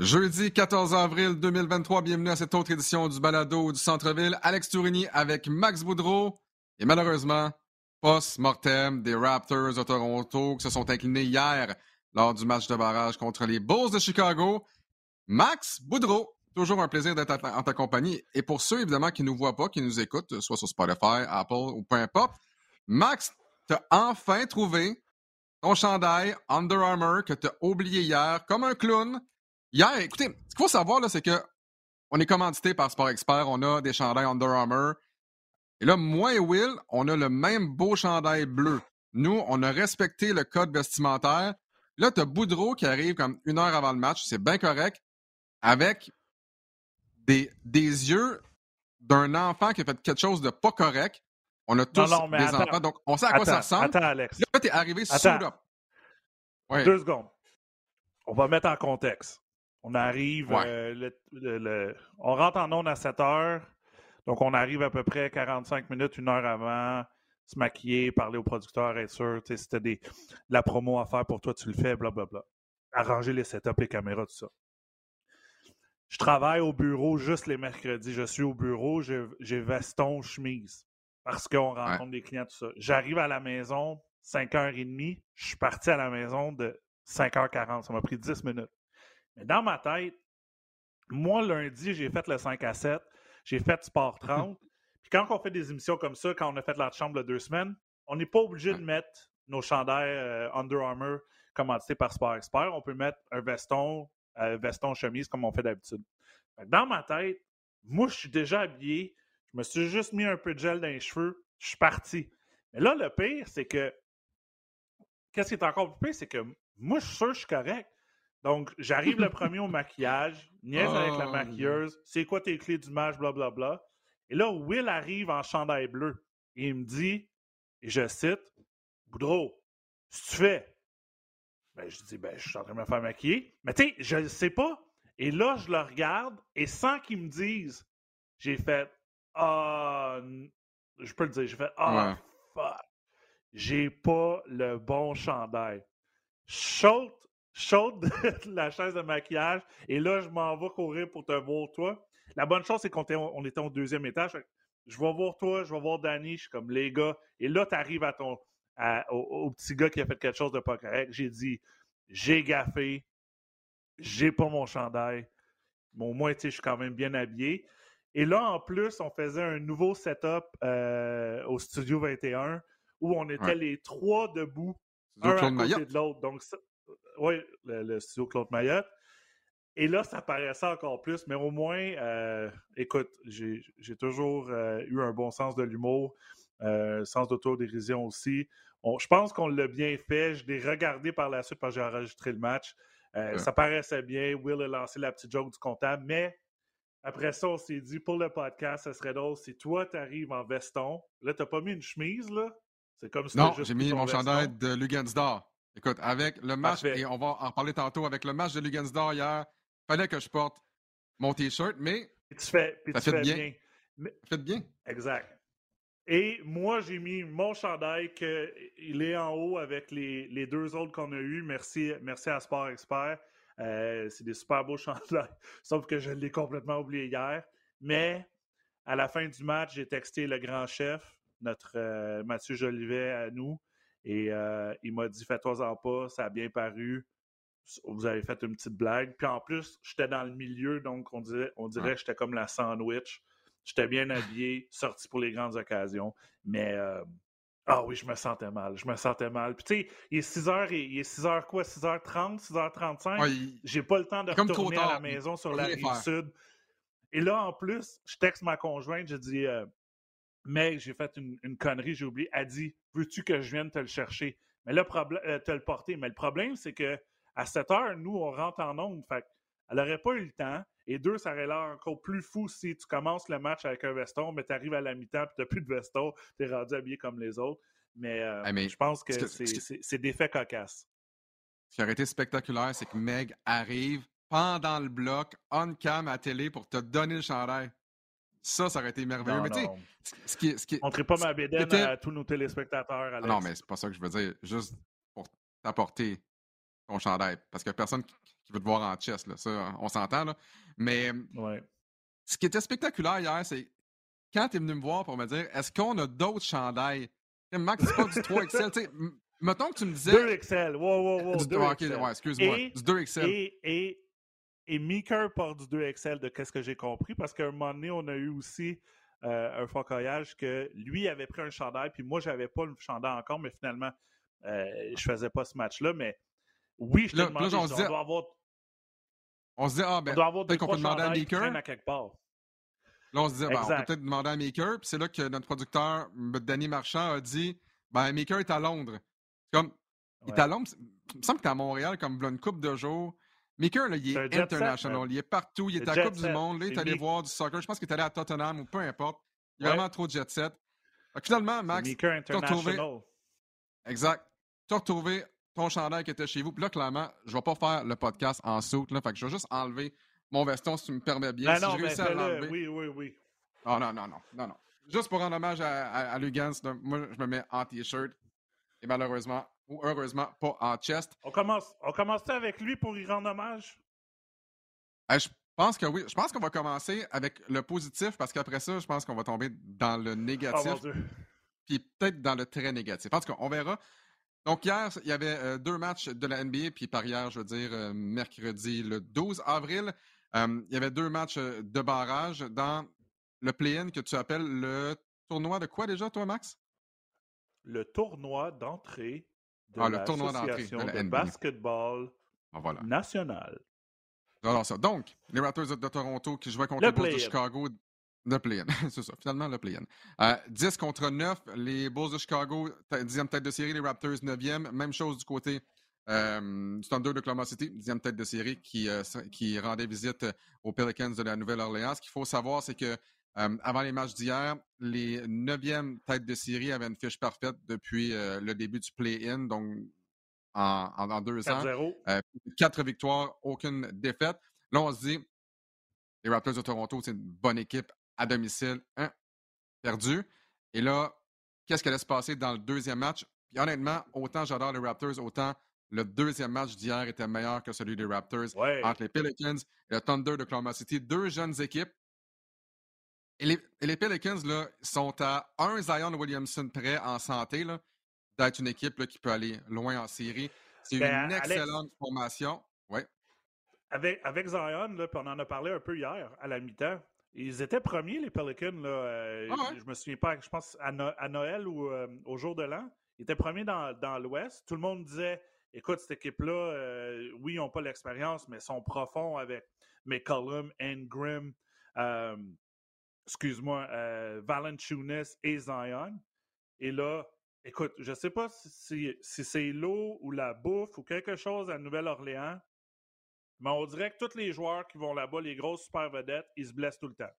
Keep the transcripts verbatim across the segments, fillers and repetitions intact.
Jeudi quatorze avril deux mille vingt-trois, bienvenue à cette autre édition du balado du Centre-Ville. Alex Tourigny avec Max Boudreau et malheureusement, post-mortem des Raptors de Toronto qui se sont inclinés hier lors du match de barrage contre les Bulls de Chicago. Max Boudreau, toujours un plaisir d'être en ta compagnie. Et pour ceux évidemment qui ne nous voient pas, qui nous écoutent, soit sur Spotify, Apple ou peu importe, Max, tu as enfin trouvé ton chandail Under Armour que tu as oublié hier comme un clown. Hier, écoutez, ce qu'il faut savoir, là, c'est que on est commandité par Sport Expert, on a des chandails Under Armour. Et là, moi et Will, on a le même beau chandail bleu. Nous, on a respecté le code vestimentaire. Là, t'as Boudreau qui arrive comme une heure avant le match, c'est bien correct, avec des, des yeux d'un enfant qui a fait quelque chose de pas correct. On a tous non, non, des attends, enfants, donc on sait à quoi attends, ça ressemble. Attends, Alex. Là, t'es arrivé sous up. Ouais. Deux secondes. On va mettre en contexte. On arrive, ouais. euh, le, le, le, on rentre en onde à sept heures, donc on arrive à peu près quarante-cinq minutes, une heure avant, se maquiller, parler au producteur, être sûr, tu sais, si t'as des, la promo à faire pour toi, tu le fais, blablabla. Arranger les setups, les caméras, tout ça. Je travaille au bureau juste les mercredis, je suis au bureau, j'ai, j'ai veston, chemise, parce qu'on rencontre ouais. des clients, tout ça. J'arrive à la maison, cinq heures trente, je suis parti à la maison de cinq heures quarante, ça m'a pris dix minutes. Dans ma tête, moi, lundi, j'ai fait le cinq à sept, j'ai fait Sport trente. Puis quand on fait des émissions comme ça, quand on a fait l'Antichambre il y a deux semaines, on n'est pas obligé de mettre nos chandails euh, Under Armour commandité par Sport Expert. On peut mettre un veston, euh, veston chemise comme on fait d'habitude. Dans ma tête, moi, je suis déjà habillé. Je me suis juste mis un peu de gel dans les cheveux. Je suis parti. Mais là, le pire, c'est que... Qu'est-ce qui est encore plus pire? C'est que moi, je suis sûr que je suis correct. Donc, j'arrive le premier au maquillage, niaise oh. avec la maquilleuse, c'est quoi tes clés du match, blablabla. Et là, Will arrive en chandail bleu. Et il me dit, et je cite, Boudreau, qu'est-ce que tu fais? Ben, je dis, ben, je suis en train de me faire maquiller. Mais tu sais, je ne sais pas. Et là, je le regarde, et sans qu'il me dise, j'ai fait, ah, oh, je peux le dire, j'ai fait, ah, oh, ouais. fuck, j'ai pas le bon chandail. Chaud. Chaude de la chaise de maquillage, et là, je m'en vais courir pour te voir, toi. La bonne chose, c'est qu'on était, on était au deuxième étage. Je vais voir toi, je vais voir Danny, je suis comme les gars. Et là, tu arrives à ton, à, au, au petit gars qui a fait quelque chose de pas correct. J'ai dit, j'ai gaffé, j'ai pas mon chandail. Bon, moi, tu sais, je suis quand même bien habillé. Et là, en plus, on faisait un nouveau setup euh, au Studio vingt et un où on était ouais. les trois debout, un à côté de l'autre. Donc, ça, oui, le, le studio Claude Mayotte. Et là, ça paraissait encore plus, mais au moins, euh, écoute, j'ai, j'ai toujours euh, eu un bon sens de l'humour, euh, sens d'autodérision aussi. On, je pense qu'on l'a bien fait. Je l'ai regardé par la suite parce que j'ai enregistré le match. Euh, ouais. Ça paraissait bien. Will a lancé la petite joke du comptable, mais après ça, on s'est dit, pour le podcast, ça serait drôle si toi, t'arrives en veston. Là, t'as pas mis une chemise, là? C'est comme si non, juste j'ai mis mon veston. Chandail de Luguentz Dort. Écoute, avec le match, parfait. Et on va en parler tantôt, avec le match de Luguentz Dort hier, fallait que je porte mon T-shirt, mais puis tu fais, puis ça tu fait bien. bien. Mais, ça fait bien. Exact. Et moi, j'ai mis mon chandail, que, il est en haut avec les, les deux autres qu'on a eus. Merci, merci à Sport Expert. Euh, c'est des super beaux chandails, sauf que je l'ai complètement oublié hier. Mais à la fin du match, j'ai texté le grand chef, notre euh, Mathieu Jolivet à nous. Et euh, il m'a dit, fais-toi-en pas, ça a bien paru, vous avez fait une petite blague. Puis en plus, j'étais dans le milieu, donc on dirait, on dirait que j'étais comme la sandwich. J'étais bien habillé, sorti pour les grandes occasions. Mais, euh, ah oui, je me sentais mal, je me sentais mal. Puis tu sais, il est six heures, il est six heures quoi, six heures trente, six heures trente-cinq, ouais, il... j'ai pas le temps de retourner à la maison sur la rive sud. Et là, en plus, je texte ma conjointe, je dis... Euh, mais j'ai fait une, une connerie, j'ai oublié. Elle dit, veux-tu que je vienne te le chercher? Mais le problème, euh, te le porter. Mais le problème, c'est que à sept heures, nous, on rentre en onde. Fait qu'elle n'aurait pas eu le temps. Et deux, ça aurait l'air encore plus fou si tu commences le match avec un veston, mais tu arrives à la mi-temps et tu n'as plus de veston. Tu es rendu habillé comme les autres. Mais, euh, hey, mais je pense que, que, c'est, que... C'est, c'est des faits cocasses. Ce qui aurait été spectaculaire, c'est que Meg arrive pendant le bloc, on cam à télé pour te donner le chandail. Ça, ça aurait été merveilleux. Non, mais tu sais, ce qui est. Montrez pas ma bédaine était... à tous nos téléspectateurs, Alex. Non, mais c'est pas ça que je veux dire. Juste pour t'apporter ton chandail. Parce que personne qui qui veut te voir en chess, là. Ça, on s'entend, là. Mais ouais. Ce qui était spectaculaire hier, c'est quand tu es venu me voir pour me dire est-ce qu'on a d'autres chandails? Max, c'est pas du trois X L, tu sais. Mettons que tu me disais... deux X L, wow, wow, wow, du, deux okay, X L. Ouais, excuse-moi, et, du deux X L. Et, et, et Meeker part du deux X L de qu'est-ce que j'ai compris, parce qu'à un moment donné, on a eu aussi euh, un focaillage que lui avait pris un chandail, puis moi, j'avais pas le chandail encore, mais finalement, euh, je faisais pas ce match-là, mais oui, je te demandais, là, on, disait, on doit avoir... On se dit, ah, ben, peut-être qu'on peut demander à Meeker. À quelque part. Là, on se disait, ben, on peut peut-être demander à Meeker, puis c'est là que notre producteur, Danny Marchand, a dit, ben, Meeker est à Londres. Comme, ouais. Il est à Londres, il me semble que t'es à Montréal comme une couple de jours. Meeker, là, il est international, set, il est partout, il est à la Coupe set. Du Monde, là, il est allé voir du soccer, je pense qu'il est allé à Tottenham ou peu importe. Il y a ouais. vraiment trop de jet set. Donc, finalement, Max, Meeker t'as retrouvé... Exact. T'as retrouvé ton chandail qui était chez vous. Puis là, clairement, je vais pas faire le podcast en soute, là, fait que je vais juste enlever mon veston, si tu me permets bien. Ben si non, je réussis à l'enlever... Le... Oui, oui, oui. Oh, non, non, non, non, non. Juste pour rendre hommage à, à, à Luguentz, moi, je me mets en T-shirt. Et malheureusement, ou heureusement, pas en chest. On commence on commence avec lui pour y rendre hommage? Eh, je pense que oui. Je pense qu'on va commencer avec le positif, parce qu'après ça, je pense qu'on va tomber dans le négatif. Oh, puis peut-être dans le très négatif. En tout cas, on verra. Donc hier, il y avait euh, deux matchs de la N B A, puis par hier, je veux dire, euh, mercredi le douze avril, euh, il y avait deux matchs de barrage dans le play-in que tu appelles le tournoi de quoi déjà, toi, Max? Le tournoi d'entrée de ah, l'Association d'entrée de, la de basketball ah, voilà. nationale. Alors ça. Donc, les Raptors de, de Toronto qui jouaient contre le les Bulls de Chicago. Le play-in, c'est ça, finalement le play-in. Euh, dix contre neuf, les Bulls de Chicago, dixième tête de série, les Raptors neuvième. Même chose du côté euh, du Thunder de Oklahoma City, dixième tête de série qui, euh, qui rendait visite aux Pelicans de la Nouvelle-Orléans. Ce qu'il faut savoir, c'est que Euh, avant les matchs d'hier, les neuvièmes têtes de série avaient une fiche parfaite depuis euh, le début du play-in, donc en, en, en deux ans. Euh, quatre victoires, aucune défaite. Là, on se dit, les Raptors de Toronto, c'est une bonne équipe à domicile, hein, perdue. Et là, qu'est-ce qui allait se passer dans le deuxième match? Puis honnêtement, autant j'adore les Raptors, autant le deuxième match d'hier était meilleur que celui des Raptors ouais. entre les Pelicans et le Thunder de Oklahoma City. Deux jeunes équipes. Et les, et les Pelicans là, sont à un Zion Williamson prêt en santé là, d'être une équipe là, qui peut aller loin en série. C'est ben, une excellente Alex, formation. Ouais. Avec, avec Zion, là, on en a parlé un peu hier à la mi-temps. Ils étaient premiers, les Pelicans. Là, euh, ah ouais. Je me souviens pas, je pense à, no- à Noël ou euh, au jour de l'an. Ils étaient premiers dans, dans l'Ouest. Tout le monde disait, écoute, cette équipe-là, euh, oui, ils n'ont pas l'expérience, mais sont profonds avec McCollum, Ingram, euh, excuse-moi, euh, Valanciunas et Zion. Et là, écoute, je ne sais pas si, si, si c'est l'eau ou la bouffe ou quelque chose à Nouvelle-Orléans, mais on dirait que tous les joueurs qui vont là-bas, les grosses super vedettes, ils se blessent tout le temps.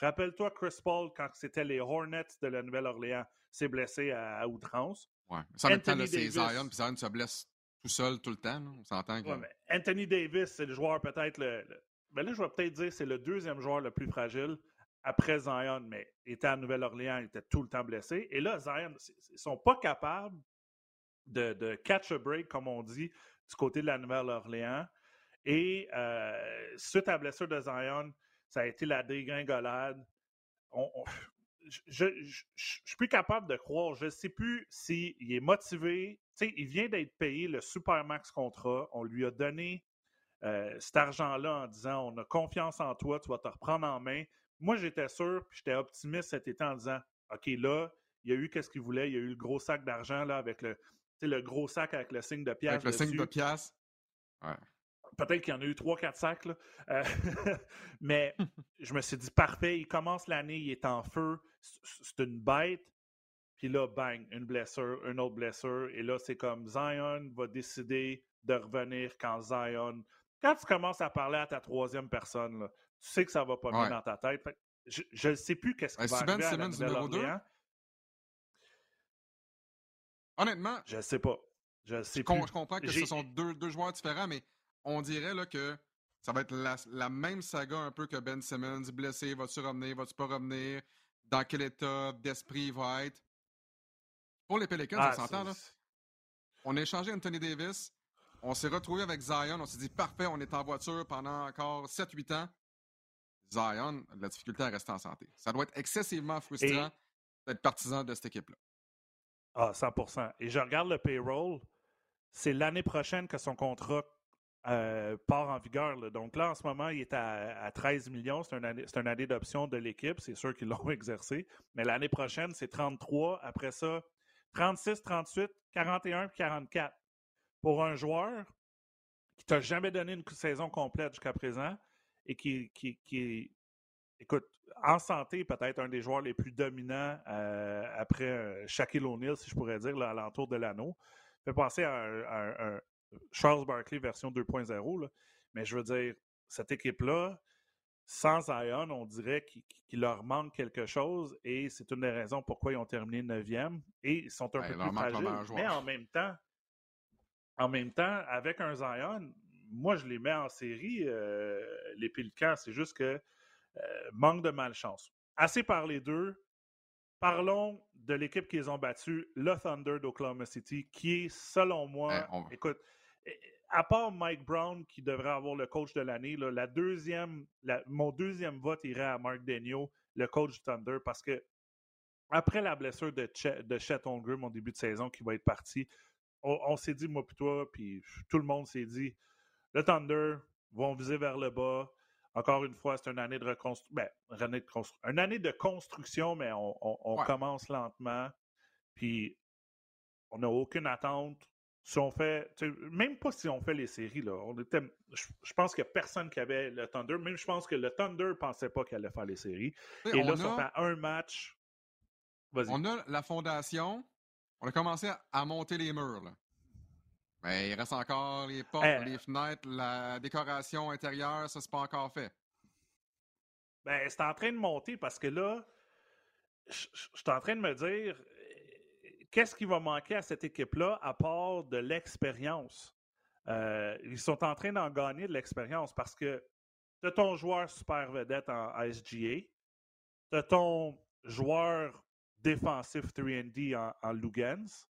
Rappelle-toi Chris Paul, quand c'était les Hornets de la Nouvelle-Orléans, s'est blessé à, à outrance. Oui, mais en même temps, là, c'est Davis, Zion, puis Zion se blesse tout seul tout le temps. Là. On s'entend que... Ouais, mais Anthony Davis, c'est le joueur peut-être... le, le... Mais là, je vais peut-être dire que c'est le deuxième joueur le plus fragile après Zion, mais était à Nouvelle-Orléans, il était tout le temps blessé. Et là, Zion, ils ne sont pas capables de, de catch a break, comme on dit, du côté de la Nouvelle-Orléans. Et euh, suite à la blessure de Zion, ça a été la dégringolade. On, on, je ne suis plus capable de croire. Je ne sais plus s'il est motivé. Tu sais, il vient d'être payé le Supermax contrat. On lui a donné euh, cet argent-là en disant « On a confiance en toi, tu vas te reprendre en main ». Moi, j'étais sûr, puis j'étais optimiste cet été en disant « OK, là, il y a eu qu'est-ce qu'il voulait, il y a eu le gros sac d'argent, là, avec le, le gros sac avec le signe de pièce. » Avec le dessus. Signe de pièce, ouais. Peut-être qu'il y en a eu trois, quatre sacs, là. Euh, mais je me suis dit « Parfait, il commence l'année, il est en feu, c'est une bête. » Puis là, bang, une blessure, une autre blessure. Et là, c'est comme Zion va décider de revenir quand Zion... Quand tu commences à parler à ta troisième personne, là, tu sais que ça va pas ouais. bien dans ta tête. Fait, je ne sais plus qu'est-ce qui euh, va arriver à la Nouvelle-Orléans. Honnêtement, je ne sais pas. Je, sais je, plus. je comprends que J'ai... ce sont deux, deux joueurs différents, mais on dirait là, que ça va être la, la même saga un peu que Ben Simmons. Blessé, vas-tu revenir, vas-tu pas revenir? Dans quel état d'esprit il va être? Pour les Pelicans, ah, on s'entend. Là. On a échangé Anthony Davis. On s'est retrouvé avec Zion. On s'est dit, parfait, on est en voiture pendant encore sept huit ans. Zion a de la difficulté à rester en santé. Ça doit être excessivement frustrant et... d'être partisan de cette équipe-là. Ah, cent pour cent. Et je regarde le payroll. C'est l'année prochaine que son contrat euh, part en vigueur. Là. Donc là, en ce moment, il est à, à treize millions. C'est une année, c'est une année d'option de l'équipe. C'est sûr qu'ils l'ont exercé. Mais l'année prochaine, c'est trente-trois. Après ça, trente-six, trente-huit, quarante et un, quarante-quatre. Pour un joueur qui t'a jamais donné une saison complète jusqu'à présent et qui, qui, qui écoute, en santé, peut-être un des joueurs les plus dominants euh, après euh, Shaquille O'Neal, si je pourrais dire, là, à l'entour de l'anneau. Je vais penser à un, à un Charles Barkley version deux point zéro, là. Mais je veux dire, cette équipe-là, sans Zion, on dirait qu'il, qu'il leur manque quelque chose et c'est une des raisons pourquoi ils ont terminé neuvième et ils sont un ouais, peu plus fragiles, mais en même temps, En même temps, avec un Zion, moi, je les mets en série, euh, les Pelicans. C'est juste que euh, manque de malchance. Assez parlé d'eux. Parlons de l'équipe qu'ils ont battue, le Thunder d'Oklahoma City, qui est, selon moi, hey, on... écoute, à part Mike Brown, qui devrait avoir le coach de l'année, là, la deuxième, la, mon deuxième vote irait à Mark Daigneault, le coach du Thunder, parce que après la blessure de, Ch- de Chet Holmgren, mon début de saison, qui va être parti, On, on s'est dit, moi puis toi, puis tout le monde s'est dit, le Thunder vont viser vers le bas. Encore une fois, c'est une année de reconstruction. Ben, une année de, constru- une année de construction, mais on, on, on ouais. commence lentement. Puis, on n'a aucune attente. Si on fait, même pas si on fait les séries, là. On était, je, je pense qu'il n'y a personne qui avait le Thunder. Même je pense que le Thunder ne pensait pas qu'il allait faire les séries. T'sais, Et là, ils sont à un match. Vas-y. On a la fondation. On a commencé à monter les murs, là. Mais il reste encore les portes, hey, les fenêtres, la décoration intérieure, ça, c'est pas encore fait. Ben, c'est en train de monter parce que là, je suis en train de me dire, qu'est-ce qui va manquer à cette équipe-là à part de l'expérience? Euh, ils sont en train d'en gagner de l'expérience parce que t'as ton joueur super vedette en S G A, t'as ton joueur défensif trois and D en, en Luguentz.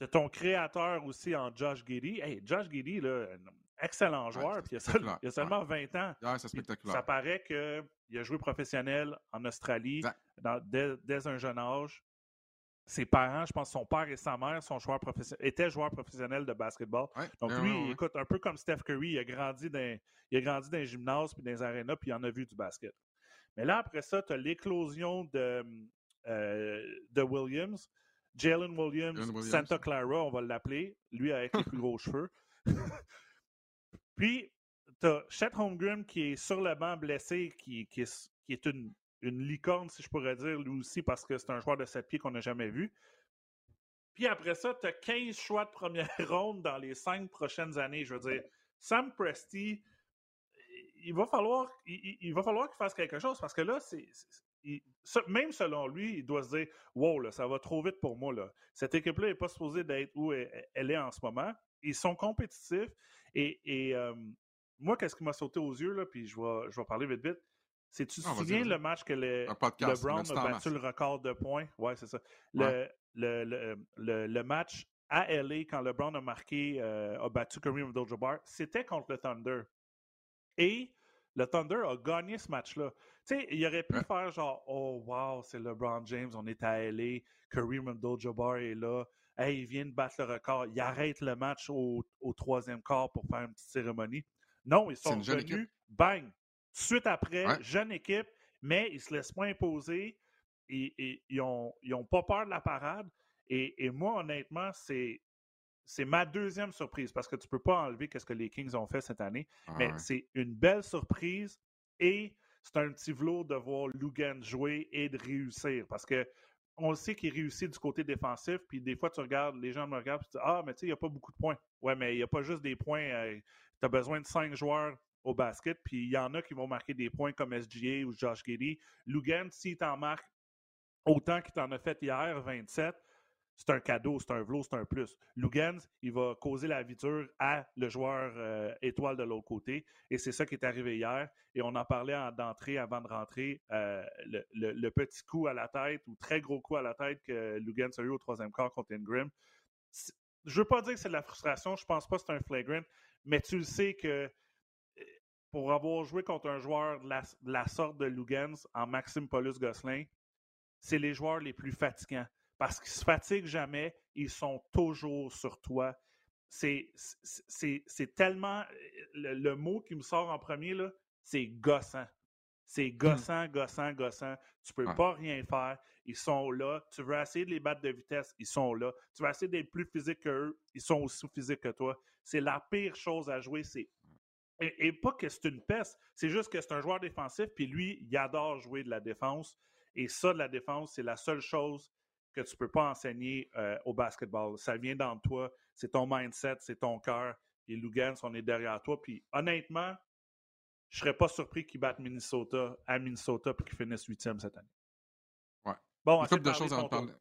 T'as ton créateur aussi en Josh Giddey. Hey, Josh Giddey, là, un excellent joueur, ouais, puis il a, seul, il a seulement ouais. vingt ans. Ouais, c'est spectaculaire. Ça paraît qu'il a joué professionnel en Australie dans, dès, dès un jeune âge. Ses parents, je pense, son père et sa mère sont joueurs professionnels, étaient joueurs professionnels de basketball. Ouais, Donc ouais, lui, ouais, ouais. écoute, un peu comme Steph Curry, il a grandi dans, il a grandi dans les gymnases, puis dans les arénas, puis il en a vu du basket. Mais là, après ça, t'as l'éclosion de... Euh, de Williams, Jalen Williams, Williams, Santa Clara, on va l'appeler, lui avec les plus gros cheveux. Puis, t'as Chet Holmgren qui est sur le banc blessé, qui, qui est, qui est une, une licorne, si je pourrais dire, lui aussi, parce que c'est un joueur de sept pieds qu'on n'a jamais vu. Puis après ça, t'as quinze choix de première ronde dans les cinq prochaines années. Je veux dire, Sam Presti, il va falloir, il, il va falloir qu'il fasse quelque chose, parce que là, c'est... c'est Il, même selon lui, il doit se dire « Wow, là, ça va trop vite pour moi. Là. Cette équipe-là n'est pas supposée d'être où elle, elle est en ce moment. » Ils sont compétitifs. Et, et euh, moi, qu'est-ce qui m'a sauté aux yeux, là, puis je vais, je vais parler vite vite, c'est tu te souviens le match que le, podcast, LeBron a battu le record de points? Oui, c'est ça. Le, ouais. le, le, le, le match à L A, quand LeBron a marqué, euh, a battu Kareem Abdul-Jabbar, c'était contre le Thunder. Et le Thunder a gagné ce match-là. Tu sais, il aurait pu ouais. faire genre « Oh, wow, c'est LeBron James, on est à L A, Kareem Abdul-Jabbar est là, hey, il vient de battre le record, il arrête le match au, au troisième quart pour faire une petite cérémonie. » Non, ils sont revenus, bang, suite après, ouais. jeune équipe, mais ils ne se laissent pas imposer, et, et, ils n'ont ils ont pas peur de la parade, et, et moi, honnêtement, c'est... C'est ma deuxième surprise, parce que tu ne peux pas enlever ce que les Kings ont fait cette année, ah, mais ouais. c'est une belle surprise et c'est un petit velours de voir Luguentz jouer et de réussir, parce qu'on sait qu'il réussit du côté défensif, puis des fois, tu regardes, les gens me regardent et tu dis « Ah, mais tu sais, il n'y a pas beaucoup de points. » Ouais, mais il n'y a pas juste des points. Euh, tu as besoin de cinq joueurs au basket, puis il y en a qui vont marquer des points comme S G A ou Josh Giddey. Luguentz, s'il t'en marque autant qu'il t'en a fait hier, vingt-sept, c'est un cadeau, c'est un vlog, c'est un plus. Luguentz, il va causer la vie dure à le joueur euh, étoile de l'autre côté. Et c'est ça qui est arrivé hier. Et on en parlait en, d'entrée avant de rentrer. Euh, le, le, le petit coup à la tête ou très gros coup à la tête que Luguentz a eu au troisième quart contre Ingram. C'est, je veux pas dire que c'est de la frustration, je pense pas que c'est un flagrant, mais tu le sais que pour avoir joué contre un joueur de la, de la sorte de Luguentz en Maxime Paulus-Gosselin, c'est les joueurs les plus fatigants. Parce qu'ils se fatiguent jamais, ils sont toujours sur toi. C'est, c'est, c'est tellement... Le, le mot qui me sort en premier, là, c'est gossant. C'est gossant, mmh. gossant, gossant. Tu peux ouais. pas rien faire. Ils sont là. Tu veux essayer de les battre de vitesse, ils sont là. Tu veux essayer d'être plus physique qu'eux, ils sont aussi physiques que toi. C'est la pire chose à jouer, c'est... Et, et pas que c'est une peste, c'est juste que c'est un joueur défensif, puis lui, il adore jouer de la défense. Et ça, de la défense, c'est la seule chose que tu ne peux pas enseigner euh, au basketball. Ça vient dans toi, c'est ton mindset, c'est ton cœur. Et Luguentz, on est derrière toi. Puis honnêtement, je ne serais pas surpris qu'ils battent Minnesota à Minnesota puis qu'ils finissent huitième cette année. Ouais. Bon, Une couple de choses avant de parler.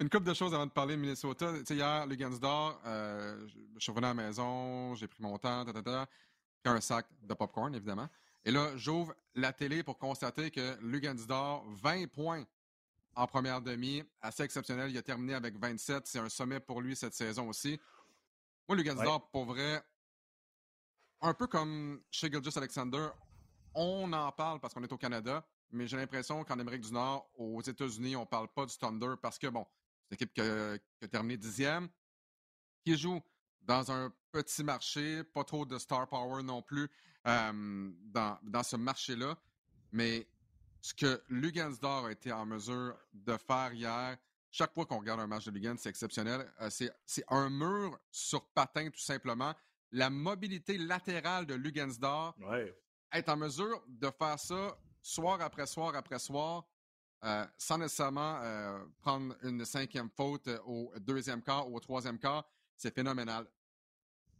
Une couple de choses avant de parler de Minnesota. Tu sais, hier, Luguentz Dort, euh, je suis revenu à la maison, j'ai pris mon temps, ta, ta, ta, puis un sac de popcorn, évidemment. Et là, j'ouvre la télé pour constater que Luguentz Dort, vingt points en première demi, assez exceptionnel. Il a terminé avec vingt-sept. C'est un sommet pour lui cette saison aussi. Moi, Luguentz ouais. Dort, pour vrai, un peu comme chez Gilgeous Alexander, on en parle parce qu'on est au Canada, mais j'ai l'impression qu'en Amérique du Nord, aux États-Unis, on ne parle pas du Thunder parce que, bon, c'est une équipe qui a, qui a terminé dixième, qui joue dans un petit marché, pas trop de star power non plus euh, dans, dans ce marché-là, mais ce que Luguentz Dort a été en mesure de faire hier, chaque fois qu'on regarde un match de Luguentz, c'est exceptionnel. Euh, c'est, c'est un mur sur patin, tout simplement. La mobilité latérale de Luguentz Dort ouais. est en mesure de faire ça soir après soir après soir, euh, sans nécessairement euh, prendre une cinquième faute au deuxième quart ou au troisième quart. C'est phénoménal.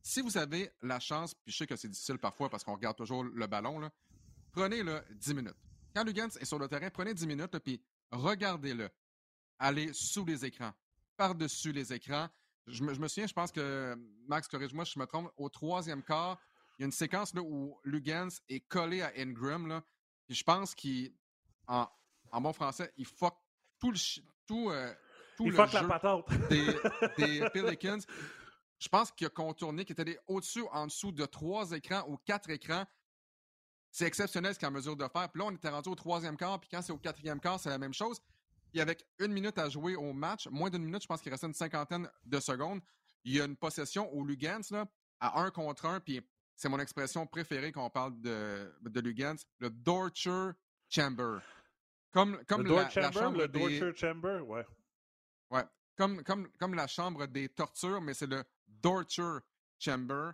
Si vous avez la chance, puis je sais que c'est difficile parfois parce qu'on regarde toujours le ballon, là, prenez là, dix minutes. Quand Luguentz est sur le terrain, prenez dix minutes, là, puis regardez-le. Allez sous les écrans, par-dessus les écrans. Je me, je me souviens, je pense que, Max, corrige-moi si je me trompe, au troisième quart, il y a une séquence là, où Luguentz est collé à Ingram, là, puis je pense qu'il, en, en bon français, il fuck tout le... Tout, euh, tout il le fuck jeu la patente des, des Pelicans. Je pense qu'il a contourné, qu'il était allé au-dessus, en dessous de trois écrans ou quatre écrans. C'est exceptionnel ce qu'il est en mesure de faire. Puis là, on était rendu au troisième quart, puis quand c'est au quatrième quart, c'est la même chose. Puis avec une minute à jouer au match, moins d'une minute, je pense qu'il restait une cinquantaine de secondes, il y a une possession où Luguentz, là, à un contre un, puis c'est mon expression préférée quand on parle de, de Luguentz, le Torture Chamber. Comme, comme le la, chamber, la chambre le des... Torture Chamber, ouais. Ouais, comme, comme, comme la chambre des tortures, mais c'est le Torture Chamber,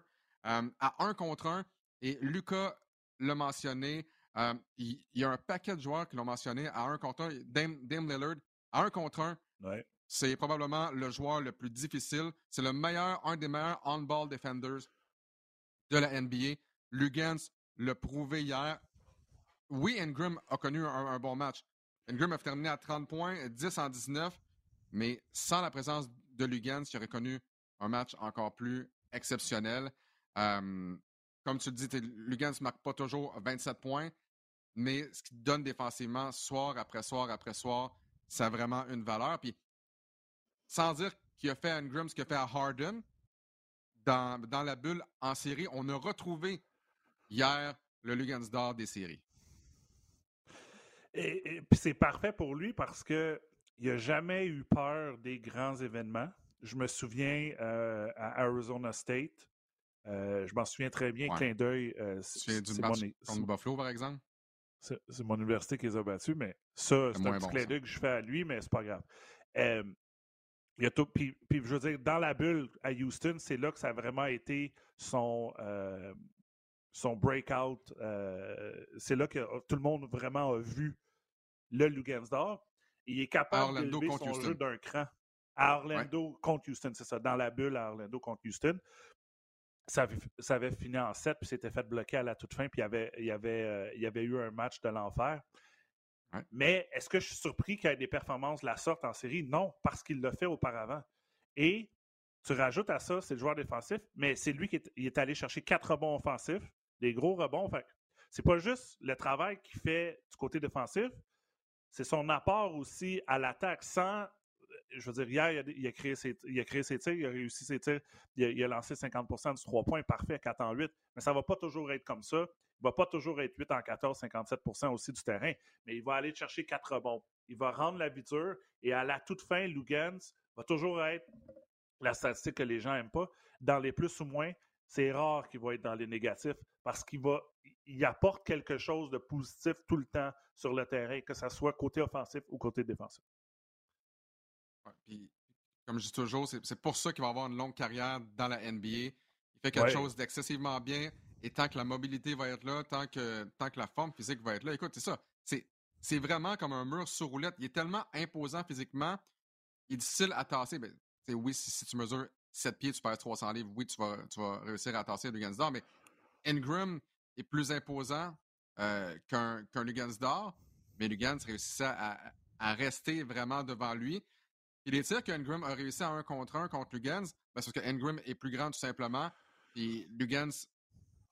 euh, à un contre un, et Lucas l'a mentionné, euh, il, il y a un paquet de joueurs qui l'ont mentionné à un contre un, Dame, Dame Lillard, à un contre un, ouais. c'est probablement le joueur le plus difficile, c'est le meilleur, un des meilleurs on-ball defenders de la N B A, Luguentz l'a prouvé hier. Oui, Ingram a connu un, un bon match, Ingram a terminé à trente points, dix en dix-neuf, mais sans la présence de Luguentz, il aurait connu un match encore plus exceptionnel. Euh, comme tu le dis, Luguentz ne marque pas toujours vingt-sept points, mais ce qu'il donne défensivement soir après soir après soir, ça a vraiment une valeur. Puis, sans dire qu'il a fait à Ingram ce qu'il a fait à Harden, dans, dans la bulle en série, on a retrouvé hier le Luguentz Dort des séries. Et, et puis c'est parfait pour lui parce qu'il n'a jamais eu peur des grands événements. Je me souviens euh, à Arizona State, euh, je m'en souviens très bien, ouais. clin d'œil. Euh, c'est, tu viens du c'est match mon, contre c'est, Buffalo, par exemple? C'est, c'est mon université qui les a battus, mais ça, c'est, c'est un petit bon clin d'œil que je fais à lui, mais c'est pas grave. Euh, il y a tout, puis, puis je veux dire, dans la bulle à Houston, c'est là que ça a vraiment été son, euh, son breakout. Euh, c'est là que tout le monde vraiment a vu le Luguentz Dort. Il est capable de lever son Houston. Jeu d'un cran. À Orlando ouais. contre Houston, c'est ça, dans la bulle à Orlando contre Houston. Ça avait, ça avait fini en sept, puis s'était fait bloquer à la toute fin, puis il y avait, il y avait, euh, il y avait eu un match de l'enfer. Ouais. Mais est-ce que je suis surpris qu'il y ait des performances de la sorte en série? Non, parce qu'il l'a fait auparavant. Et tu rajoutes à ça, c'est le joueur défensif, mais c'est lui qui est, il est allé chercher quatre rebonds offensifs, des gros rebonds. Fait, c'est pas juste le travail qu'il fait du côté défensif, c'est son apport aussi à l'attaque sans... je veux dire, hier, il a, il a créé ses, il a créé ses tirs, il a réussi ses tirs, il a, il a lancé cinquante pour cent de trois points, parfait, quatre en huit, mais ça ne va pas toujours être comme ça. Il ne va pas toujours être huit en quatorze, cinquante-sept pour cent aussi du terrain, mais il va aller chercher quatre rebonds. Il va rendre la vie dure et à la toute fin, Luguentz va toujours être la statistique que les gens n'aiment pas. Dans les plus ou moins, c'est rare qu'il va être dans les négatifs parce qu'il va, il apporte quelque chose de positif tout le temps sur le terrain, que ce soit côté offensif ou côté défensif. Ouais, puis, comme je dis toujours, c'est, c'est pour ça qu'il va avoir une longue carrière dans la N B A. Il fait quelque ouais. chose d'excessivement bien et tant que la mobilité va être là, tant que, tant que la forme physique va être là, écoute, c'est ça. C'est, c'est vraiment comme un mur sur roulette. Il est tellement imposant physiquement, il est difficile à tasser. Bien, oui, si, si tu mesures sept pieds, tu pèses trois cents livres, oui, tu vas, tu vas réussir à tasser Luguentz Dort, mais Ingram est plus imposant euh, qu'un, qu'un Luguentz Dort, mais Luguentz réussissait à, à rester vraiment devant lui. Il est sûr qu'Ingram a réussi à un contre un contre Luguentz, parce que Ingram est plus grand tout simplement, et Luguentz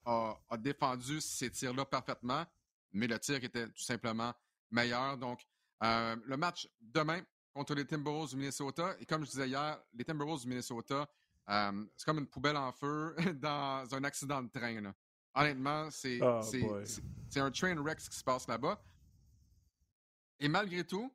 a, a défendu ces tirs-là parfaitement, mais le tir était tout simplement meilleur. Donc, euh, le match demain contre les Timberwolves du Minnesota, et comme je disais hier, les Timberwolves du Minnesota, euh, c'est comme une poubelle en feu dans un accident de train, là. Honnêtement, c'est, oh c'est, c'est, c'est un train wreck qui se passe là-bas. Et malgré tout,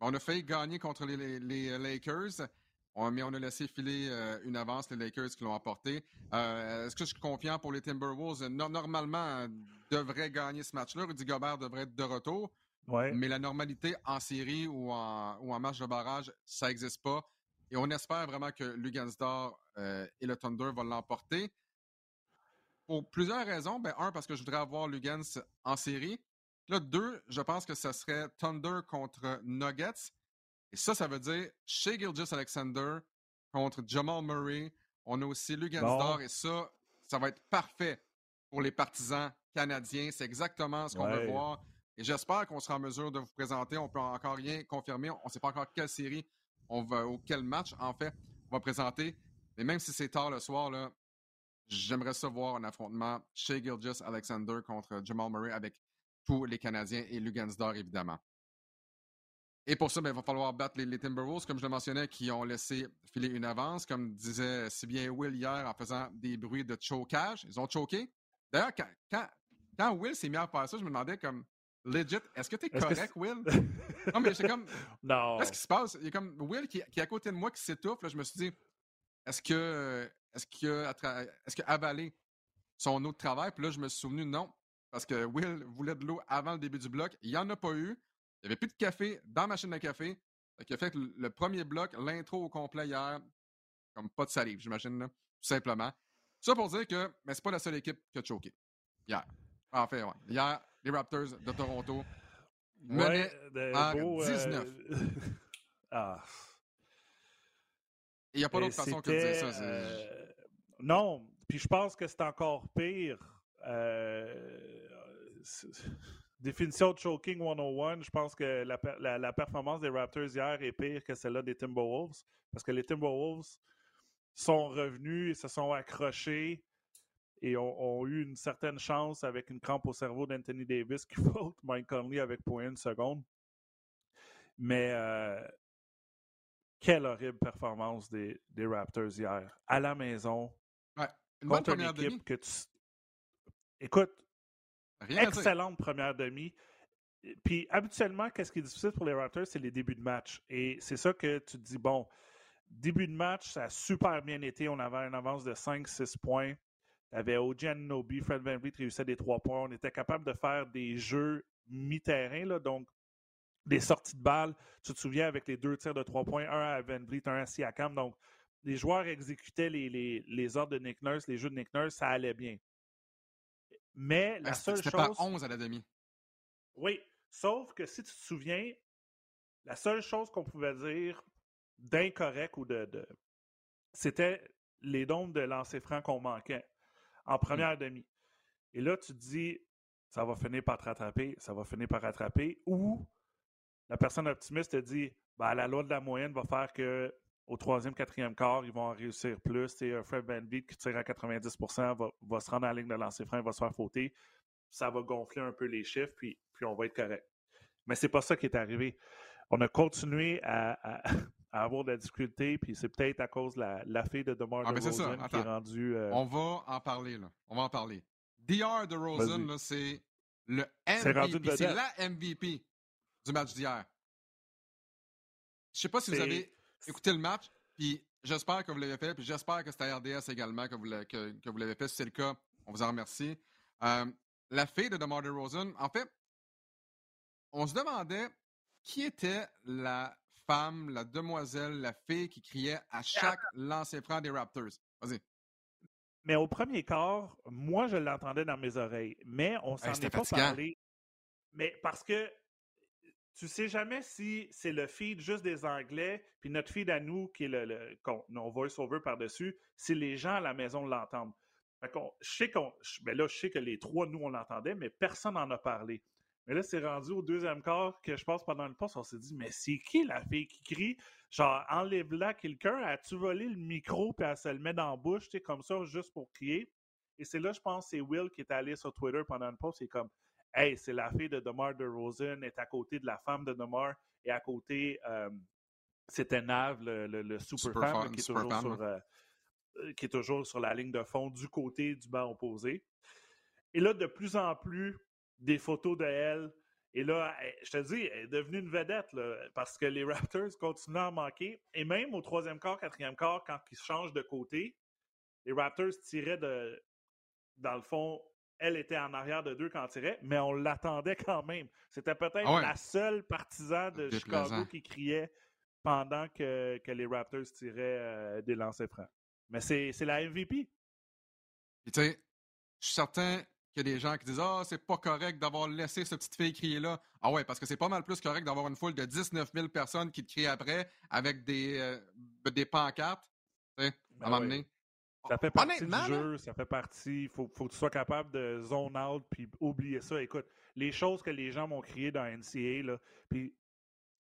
on a failli gagner contre les, les, les Lakers, on, mais on a laissé filer euh, une avance, les Lakers qui l'ont apporté. Euh, est-ce que je suis confiant pour les Timberwolves? No- normalement, devrait gagner ce match-là. Rudy Gobert devrait être de retour. Ouais. Mais la normalité en série ou en, ou en match de barrage, ça n'existe pas. Et on espère vraiment que Luguentz Dort euh, et le Thunder vont l'emporter. Pour plusieurs raisons. Ben, un, parce que je voudrais avoir Luguentz en série. Là, deux, je pense que ce serait Thunder contre Nuggets. Et ça, ça veut dire chez Gilgeous-Alexander contre Jamal Murray. On a aussi Luguentz bon. Dort et ça, ça va être parfait pour les partisans canadiens. C'est exactement ce qu'on ouais. veut voir. Et j'espère qu'on sera en mesure de vous présenter. On ne peut encore rien confirmer. On ne sait pas encore quelle série on va, ou quel match, en fait, on va présenter. Mais même si c'est tard le soir, là, j'aimerais ça voir un affrontement chez Gilgeous-Alexander contre Jamal Murray avec tous les Canadiens et Luguentz Dort, évidemment. Et pour ça, ben, il va falloir battre les, les Timberwolves, comme je le mentionnais, qui ont laissé filer une avance. Comme disait si bien Will hier en faisant des bruits de chokage. Ils ont choqué. D'ailleurs, quand, quand, quand Will s'est mis à faire ça, je me demandais comme. Legit, est-ce que t'es est-ce correct, que Will? Non, mais j'étais comme. Non. Qu'est-ce qui se passe? Il y a comme Will qui, qui est à côté de moi qui s'étouffe. Là, je me suis dit, est-ce que. Est-ce que, est-ce que avaler son eau de travail? Puis là, je me suis souvenu, non. Parce que Will voulait de l'eau avant le début du bloc. Il n'y en a pas eu. Il n'y avait plus de café dans la machine à café. Qui a fait le premier bloc, l'intro au complet hier, comme pas de salive, j'imagine, là, tout simplement. Ça pour dire que mais c'est pas la seule équipe qui a choqué hier. En fait, ouais. Hier. Les Raptors de Toronto menaient ouais, à beau, dix-neuf. Euh... ah. Il n'y a pas d'autre façon que de dire ça. Euh... Non, puis je pense que c'est encore pire. Euh... C'est... Définition de choking cent un, je pense que la, la, la performance des Raptors hier est pire que celle-là des Timberwolves, parce que les Timberwolves sont revenus, ils se sont accrochés, et ont, ont eu une certaine chance avec une crampe au cerveau d'Anthony Davis qui faute Mike Conley avec point une seconde. Mais euh, quelle horrible performance des, des Raptors hier. À la maison, ouais, une contre bonne une équipe demi. Que tu... Écoute, Rien excellente première demi. Puis habituellement, qu'est-ce qui est difficile pour les Raptors, c'est les débuts de match. Et c'est ça que tu te dis, bon, début de match, ça a super bien été. On avait une avance de cinq six points. T'avais O G Anunoby, Fred VanVleet réussissait des trois points. On était capable de faire des jeux mi-terrain, là, donc des sorties de balles. Tu te souviens avec les deux tirs de trois points, un à VanVleet, un à Siakam. Donc, les joueurs exécutaient les, les, les ordres de Nick Nurse, les jeux de Nick Nurse, ça allait bien. Mais la ah, seule c'était chose... C'était pas onze à la demi. Oui, sauf que si tu te souviens, la seule chose qu'on pouvait dire d'incorrect ou de... de... c'était les nombres de lancers francs qu'on manquait. En première demi. Et là, tu te dis, ça va finir par te rattraper, ça va finir par rattraper. Ou la personne optimiste te dit, ben, la loi de la moyenne va faire qu'au troisième, quatrième quart, ils vont en réussir plus. C'est Fred VanVleet qui tire à quatre-vingt-dix pour cent va, va se rendre à la ligne de lancer franc, il va se faire fauter. Ça va gonfler un peu les chiffres, puis, puis on va être correct. Mais c'est pas ça qui est arrivé. On a continué à, à, à avoir de la difficulté, puis c'est peut-être à cause de la, la fille de DeMar ah, DeRozan ben qui est rendue... Euh... On va en parler, là. On va en parler. DeMar DeRozan, là, c'est le M V P. C'est, c'est la M V P du match d'hier. Je sais pas si c'est... vous avez écouté le match, puis j'espère que vous l'avez fait, puis j'espère que c'était R D S également que vous, l'a... que, que vous l'avez fait. Si c'est le cas, on vous en remercie. Euh, la fille de DeMar DeRozan, en fait, on se demandait qui était la femme, la demoiselle, la fille qui criait à chaque lancer franc des Raptors. Vas-y. Mais au premier quart, moi, je l'entendais dans mes oreilles, mais on s'en hey, est pas parlé. Mais parce que tu sais jamais si c'est le feed juste des Anglais, puis notre feed à nous, qui est le, le non voice-over par-dessus, si les gens à la maison l'entendent. Fait qu'on, je sais qu'on, mais là, je sais que les trois, nous, on l'entendait, mais personne n'en a parlé. Mais là, c'est rendu au deuxième quart que je passe pendant le poste, on s'est dit, mais c'est qui la fille qui crie? Genre, enlève-la quelqu'un, as-tu volé le micro, puis elle se le met dans la bouche, tu sais, comme ça, juste pour crier. Et c'est là, je pense, c'est Will qui est allé sur Twitter pendant le poste, c'est comme, hey, c'est la fille de DeMar DeRozan, est à côté de la femme de DeMar, et à côté, euh, c'était Nav, le, le, le super, super fan, fan, qui est super toujours fan, sur, euh, euh, qui est toujours sur la ligne de fond du côté du banc opposé. Et là, de plus en plus, des photos de elle. Et là, je te dis, elle est devenue une vedette là, parce que les Raptors continuent à en manquer. Et même au troisième quart, quatrième quart, quand ils changent de côté, les Raptors tiraient de... Dans le fond, elle était en arrière de deux quand ils tiraient, mais on l'attendait quand même. C'était peut-être ah ouais. la seule partisane de c'est Chicago plaisant. Qui criait pendant que, que les Raptors tiraient euh, des lancers francs. Mais c'est, c'est la M V P. Et tu sais, je suis certain... Il y a des gens qui disent « Ah, oh, c'est pas correct d'avoir laissé cette petite fille crier là. » Ah ouais, parce que c'est pas mal plus correct d'avoir une foule de dix-neuf mille personnes qui te crient après avec des, euh, des pancartes, tu sais, ben à m'emmener. Ouais. Ça fait partie du jeu, là? Ça fait partie, il faut, faut que tu sois capable de zone out puis oublier ça. Écoute, les choses que les gens m'ont crié dans N C A A, là, puis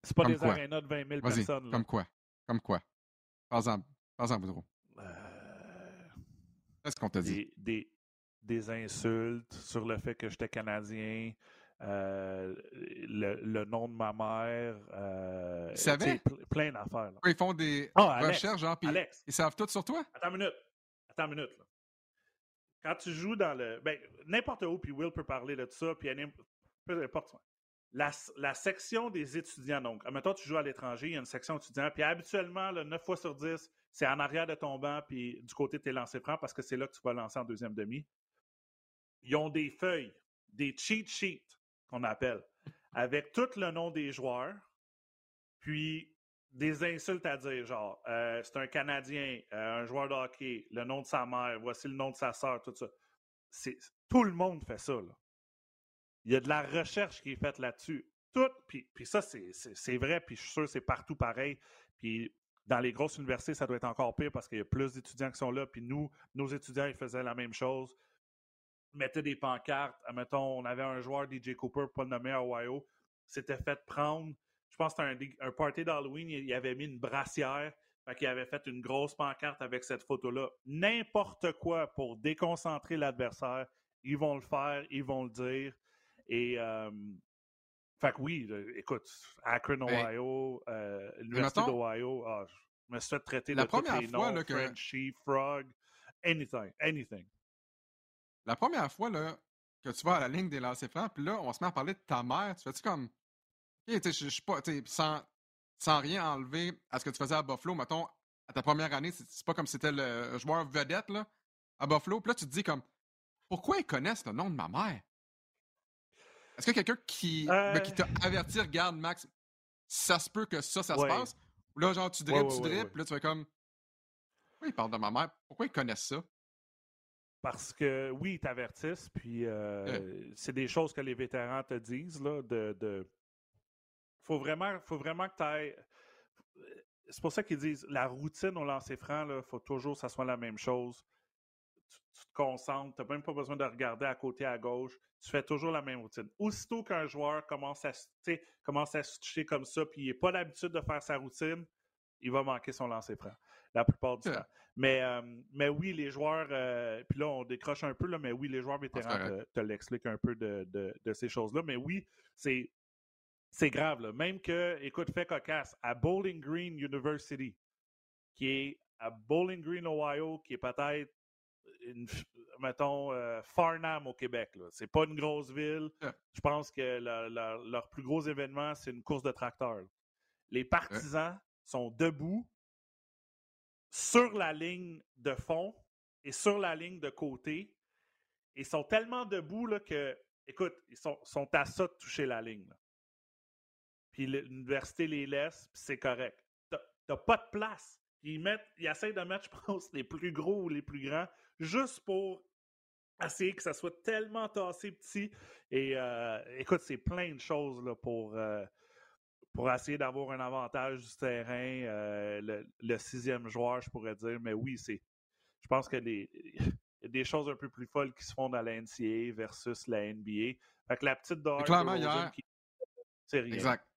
c'est pas comme des arénas de vingt mille Vas-y, personnes. Là. Comme quoi? Comme quoi? Par exemple, Boudreau. Euh... Qu'est-ce qu'on t'a dit? Des... des... des insultes sur le fait que j'étais Canadien, euh, le, le nom de ma mère, euh, tu sais, pl- plein d'affaires. Là. Ils font des oh, Alex, recherches, genre, puis ils savent tout sur toi? Attends une minute. Attends une minute. Là. Quand tu joues dans le... Ben, n'importe où, puis Will peut parler de ça, puis peu importe. La, la section des étudiants, donc, admettons, tu joues à l'étranger, il y a une section étudiants, puis habituellement, là, neuf fois sur dix, c'est en arrière de ton banc, puis du côté de tes lancers francs, parce que c'est là que tu vas lancer en deuxième demi. Ils ont des feuilles, des cheat sheets, qu'on appelle, avec tout le nom des joueurs, puis des insultes à dire, genre, euh, c'est un Canadien, euh, un joueur de hockey, le nom de sa mère, voici le nom de sa sœur, tout ça. C'est, tout le monde fait ça, là. Il y a de la recherche qui est faite là-dessus. Tout, puis, puis ça, c'est, c'est, c'est vrai, puis je suis sûr que c'est partout pareil, puis... Dans les grosses universités, ça doit être encore pire parce qu'il y a plus d'étudiants qui sont là. Puis nous, nos étudiants, ils faisaient la même chose. Ils mettaient des pancartes. Mettons, on avait un joueur, D J Cooper, pour pas le nommer, à Ohio. C'était fait prendre. Je pense que c'était un, un party d'Halloween. Il avait mis une brassière. Fait qu'il avait fait une grosse pancarte avec cette photo-là. N'importe quoi pour déconcentrer l'adversaire. Ils vont le faire. Ils vont le dire. Et... Euh, Fait que oui, écoute, Akron, Ohio, hey, euh, l'Université mettons, d'Ohio, ah, je me suis fait traiter de tous les noms, là, que... Frenchie, Frog, anything, anything. La première fois là, que tu vas à la ligne des lancers francs, puis là, on se met à parler de ta mère, tu fais-tu comme... Hey, t'sais, je suis pas, t'sais, sans, sans rien enlever à ce que tu faisais à Buffalo, mettons, à ta première année, c'est, c'est pas comme si c'était le joueur vedette là, à Buffalo, puis là, tu te dis comme, pourquoi ils connaissent le nom de ma mère? Est-ce que quelqu'un qui, euh... ben, qui t'a averti, regarde, Max, ça se peut que ça, ça ouais. se passe? Ou là, genre, tu dribbles, ouais, ouais, tu dribbles, ouais, ouais. Puis là, tu fais comme... Pourquoi ils parlent de ma mère? Pourquoi ils connaissent ça? Parce que, oui, ils t'avertissent, puis euh, ouais. c'est des choses que les vétérans te disent, là, de... de... Faut vraiment, faut vraiment que t'ailles... C'est pour ça qu'ils disent, la routine au lancer franc, là, faut toujours que ça soit la même chose. Tu, tu te concentres, tu n'as même pas besoin de regarder à côté, à gauche, tu fais toujours la même routine. Aussitôt qu'un joueur commence à, commence à se toucher comme ça, puis il n'est pas l'habitude de faire sa routine, il va manquer son lancer franc, la plupart du ouais. temps. Mais, euh, mais oui, les joueurs, euh, puis là, on décroche un peu, là, mais oui, les joueurs vétérans te, te l'expliquent un peu de, de, de ces choses-là. Mais oui, c'est c'est grave, là. Même que, écoute, fait cocasse, à Bowling Green University, qui est à Bowling Green, Ohio, qui est peut-être une, mettons, euh, Farnham au Québec, là. C'est pas une grosse ville. Ouais. Je pense que la, la, leur plus gros événement, c'est une course de tracteurs. Les partisans ouais. sont debout sur la ligne de fond et sur la ligne de côté. Ils sont tellement debout là, que, écoute, ils sont, sont à ça de toucher la ligne. Là. Puis l'université les laisse, puis c'est correct. T'as, t'as pas de place. Ils mettent, ils essaient de mettre, je pense, les plus gros ou les plus grands, juste pour essayer que ça soit tellement tassé petit. Et euh, écoute, c'est plein de choses là, pour, euh, pour essayer d'avoir un avantage du terrain. Euh, le, le sixième joueur, je pourrais dire, mais oui, c'est. Je pense que les. Des choses un peu plus folles qui se font dans la N C A A versus la N B A. Fait que la petite dehors de Rosen qui... c'est rien. Exact.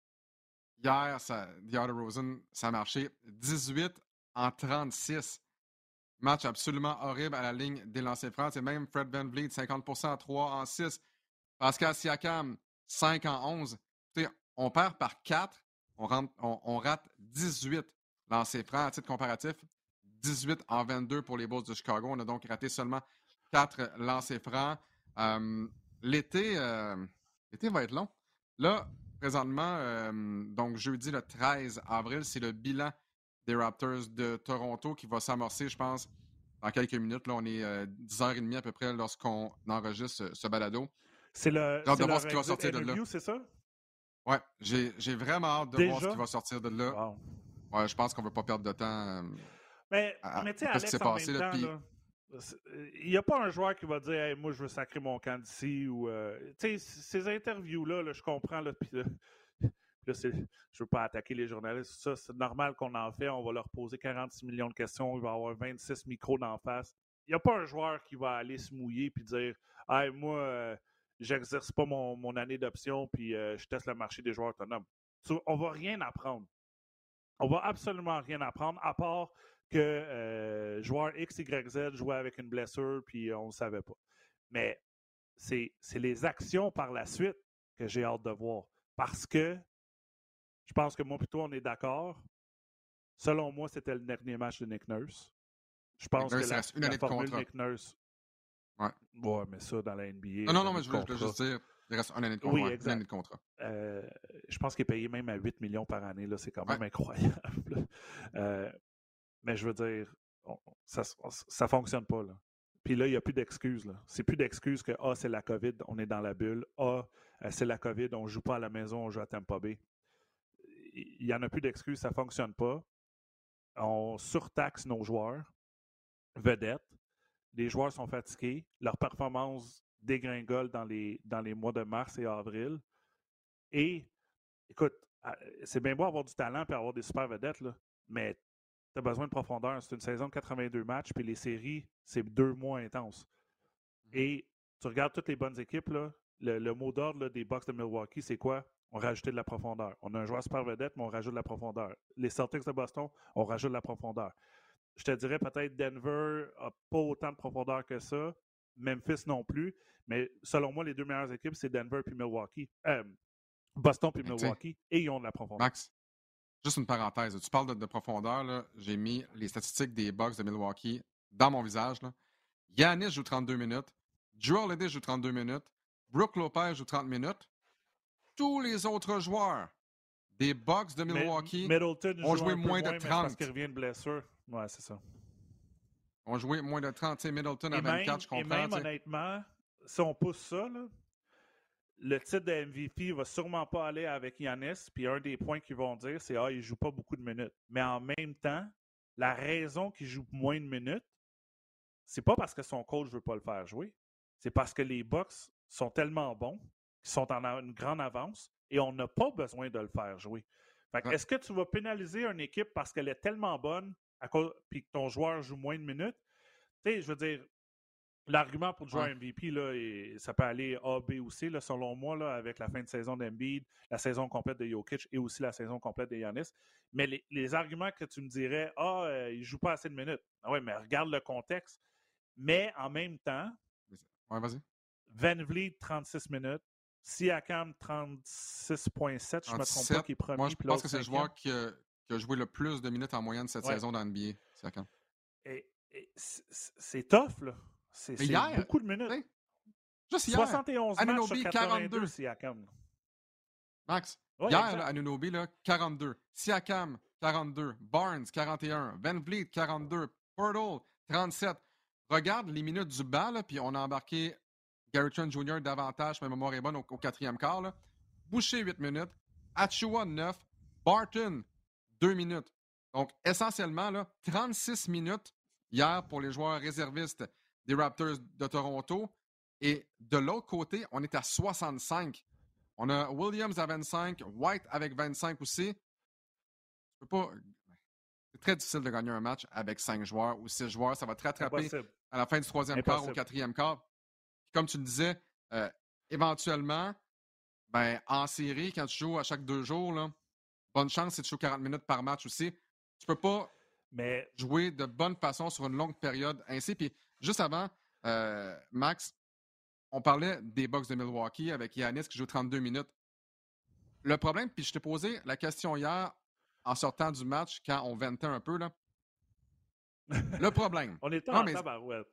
Hier, ça, dehors de Rosen, ça a marché. dix-huit en trente-six. Match absolument horrible à la ligne des lancers francs. C'est même Fred VanVleet, cinquante pour cent en trois en six. Pascal Siakam, cinq en onze. T'sais, on perd par quatre. On, rentre, on, on rate dix-huit lancers francs à titre comparatif. dix-huit en vingt-deux pour les Bulls de Chicago. On a donc raté seulement quatre lancers francs. Euh, l'été, euh, l'été va être long. Là, présentement, euh, donc jeudi le treize avril, c'est le bilan des Raptors de Toronto qui va s'amorcer, je pense, dans quelques minutes. Là, on est euh, dix heures trente à peu près lorsqu'on enregistre ce, ce balado. C'est le. J'ai hâte de voir ce qui va sortir de là. C'est ça? Oui, j'ai, j'ai vraiment hâte de Déjà? voir ce qui va sortir de là. Wow. Ouais, je pense qu'on ne veut pas perdre de temps. Euh, Mais, ah, mais tu sais, Alex, en passé, même temps, il puis... n'y a pas un joueur qui va dire hey, « moi, je veux sacrer mon camp d'ici » ou... Euh, tu sais, ces interviews-là, là, je comprends, là, puis là, là c'est, je ne veux pas attaquer les journalistes, ça, c'est normal qu'on en fait, on va leur poser quarante-six millions de questions, il va y avoir vingt-six micros d'en face. Il n'y a pas un joueur qui va aller se mouiller puis dire « hey, moi, euh, j'exerce pas mon, mon année d'option puis euh, je teste le marché des joueurs autonomes. » On va rien apprendre. On va absolument rien apprendre, à part... que euh, joueur X, Y, Z jouait avec une blessure, puis on ne le savait pas. Mais c'est, c'est les actions par la suite que j'ai hâte de voir. Parce que, je pense que moi plutôt on est d'accord, selon moi, c'était le dernier match de Nick Nurse. Je pense Nick que Nurse, la, la formule Nick Nurse... Ouais. Ouais, mais ça, dans la N B A... Non, non, non mais je voulais juste dire, il reste un année de contrat. Oui, exact. Une année de contrat. Euh, je pense qu'il est payé même à huit millions par année, là, c'est quand même ouais. incroyable. euh, Mais je veux dire, on, ça ne fonctionne pas, là. Puis là, il n'y a plus d'excuses, là. C'est plus d'excuses que « Ah, c'est la COVID, on est dans la bulle. Ah, c'est la COVID, on ne joue pas à la maison, on joue à Tampa Bay. » Il n'y en a plus d'excuses, ça ne fonctionne pas. On surtaxe nos joueurs, vedettes. Les joueurs sont fatigués. Leur performance dégringole dans les, dans les mois de mars et avril. Et, écoute, c'est bien beau avoir du talent et avoir des super vedettes, là, mais t'as besoin de profondeur. C'est une saison de quatre-vingt-deux matchs, puis les séries, c'est deux mois intenses. Et tu regardes toutes les bonnes équipes, là, le, le mot d'ordre là, des Bucks de Milwaukee, c'est quoi? On rajoutait de la profondeur. On a un joueur super vedette, mais on rajoute de la profondeur. Les Celtics de Boston, on rajoute de la profondeur. Je te dirais peut-être Denver n'a pas autant de profondeur que ça. Memphis non plus. Mais selon moi, les deux meilleures équipes, c'est Denver puis Milwaukee. Euh, Boston puis Milwaukee. Et ils ont de la profondeur. Max? Juste une parenthèse, tu parles de, de profondeur, là. J'ai mis les statistiques des Bucks de Milwaukee dans mon visage. Là. Giannis joue trente-deux minutes, Drew Holiday joue trente-deux minutes, Brook Lopez joue trente minutes. Tous les autres joueurs des Bucks de Milwaukee M- ont joué moins, moins de trente. Parce qu'il revient de blessure. Ouais, c'est ça. Ont joué moins de trente. T'sais, Middleton et à vingt-quatre, même, je comprends. Et même, t'sais. Honnêtement, si on pousse ça, là, le titre de M V P va sûrement pas aller avec Giannis, puis un des points qu'ils vont dire, c'est « Ah, il joue pas beaucoup de minutes ». Mais en même temps, la raison qu'il joue moins de minutes, c'est pas parce que son coach veut pas le faire jouer, c'est parce que les Bucks sont tellement bons, qu'ils sont en une grande avance, et on n'a pas besoin de le faire jouer. Fait que, ouais. Est-ce que tu vas pénaliser une équipe parce qu'elle est tellement bonne, à cause, puis que ton joueur joue moins de minutes? Tu sais, je veux dire... L'argument pour le joueur M V P, là, et ça peut aller A, B ou C, là, selon moi, là, avec la fin de saison d'Embiid, la saison complète de Jokic et aussi la saison complète de Giannis. Mais les, les arguments que tu me dirais, ah, euh, il joue pas assez de minutes. Ah ouais, mais regarde le contexte. Mais en même temps, ouais, vas-y. VanVleet, trente-six minutes, Siakam, trente-six virgule sept, je ne me trompe pas, qui est premier. Moi, je pense que c'est le joueur qui a, qui a joué le plus de minutes en moyenne cette ouais. saison dans N B A, Siakam. Et, et c'est tough, là. C'est, c'est hier, beaucoup de minutes. Juste hier, soixante et onze Anunoby, matchs sur quarante-deux, Siakam. Max, ouais, hier, là, Anunoby, là, quarante-deux. Siakam, quarante-deux. Barnes, quarante et un. VanVleet, quarante-deux. Poeltl, trente-sept. Regarde les minutes du banc, là, puis on a embarqué Gary Trent Junior davantage, ma mémoire est bonne, au, au quatrième quart. Là. Boucher, huit minutes. Achua, neuf. Barton, deux minutes. Donc, essentiellement, là, trente-six minutes hier pour les joueurs réservistes des Raptors de Toronto. Et de l'autre côté, on est à soixante-cinq. On a Williams à vingt-cinq, White avec vingt-cinq aussi. Je peux pas... C'est très difficile de gagner un match avec cinq joueurs ou six joueurs. Ça va te rattraper Impossible. À la fin du troisième Impossible. Quart ou quatrième quart. Comme tu le disais, euh, éventuellement, ben, en série, quand tu joues à chaque deux jours, là, bonne chance si tu joues quarante minutes par match aussi. Tu peux pas Mais... jouer de bonne façon sur une longue période ainsi. Puis juste avant, euh, Max, on parlait des Bucks de Milwaukee avec Giannis qui joue trente-deux minutes. Le problème, puis je t'ai posé la question hier en sortant du match quand on ventait un peu. Là. Le problème. on était en mais... tabarouette.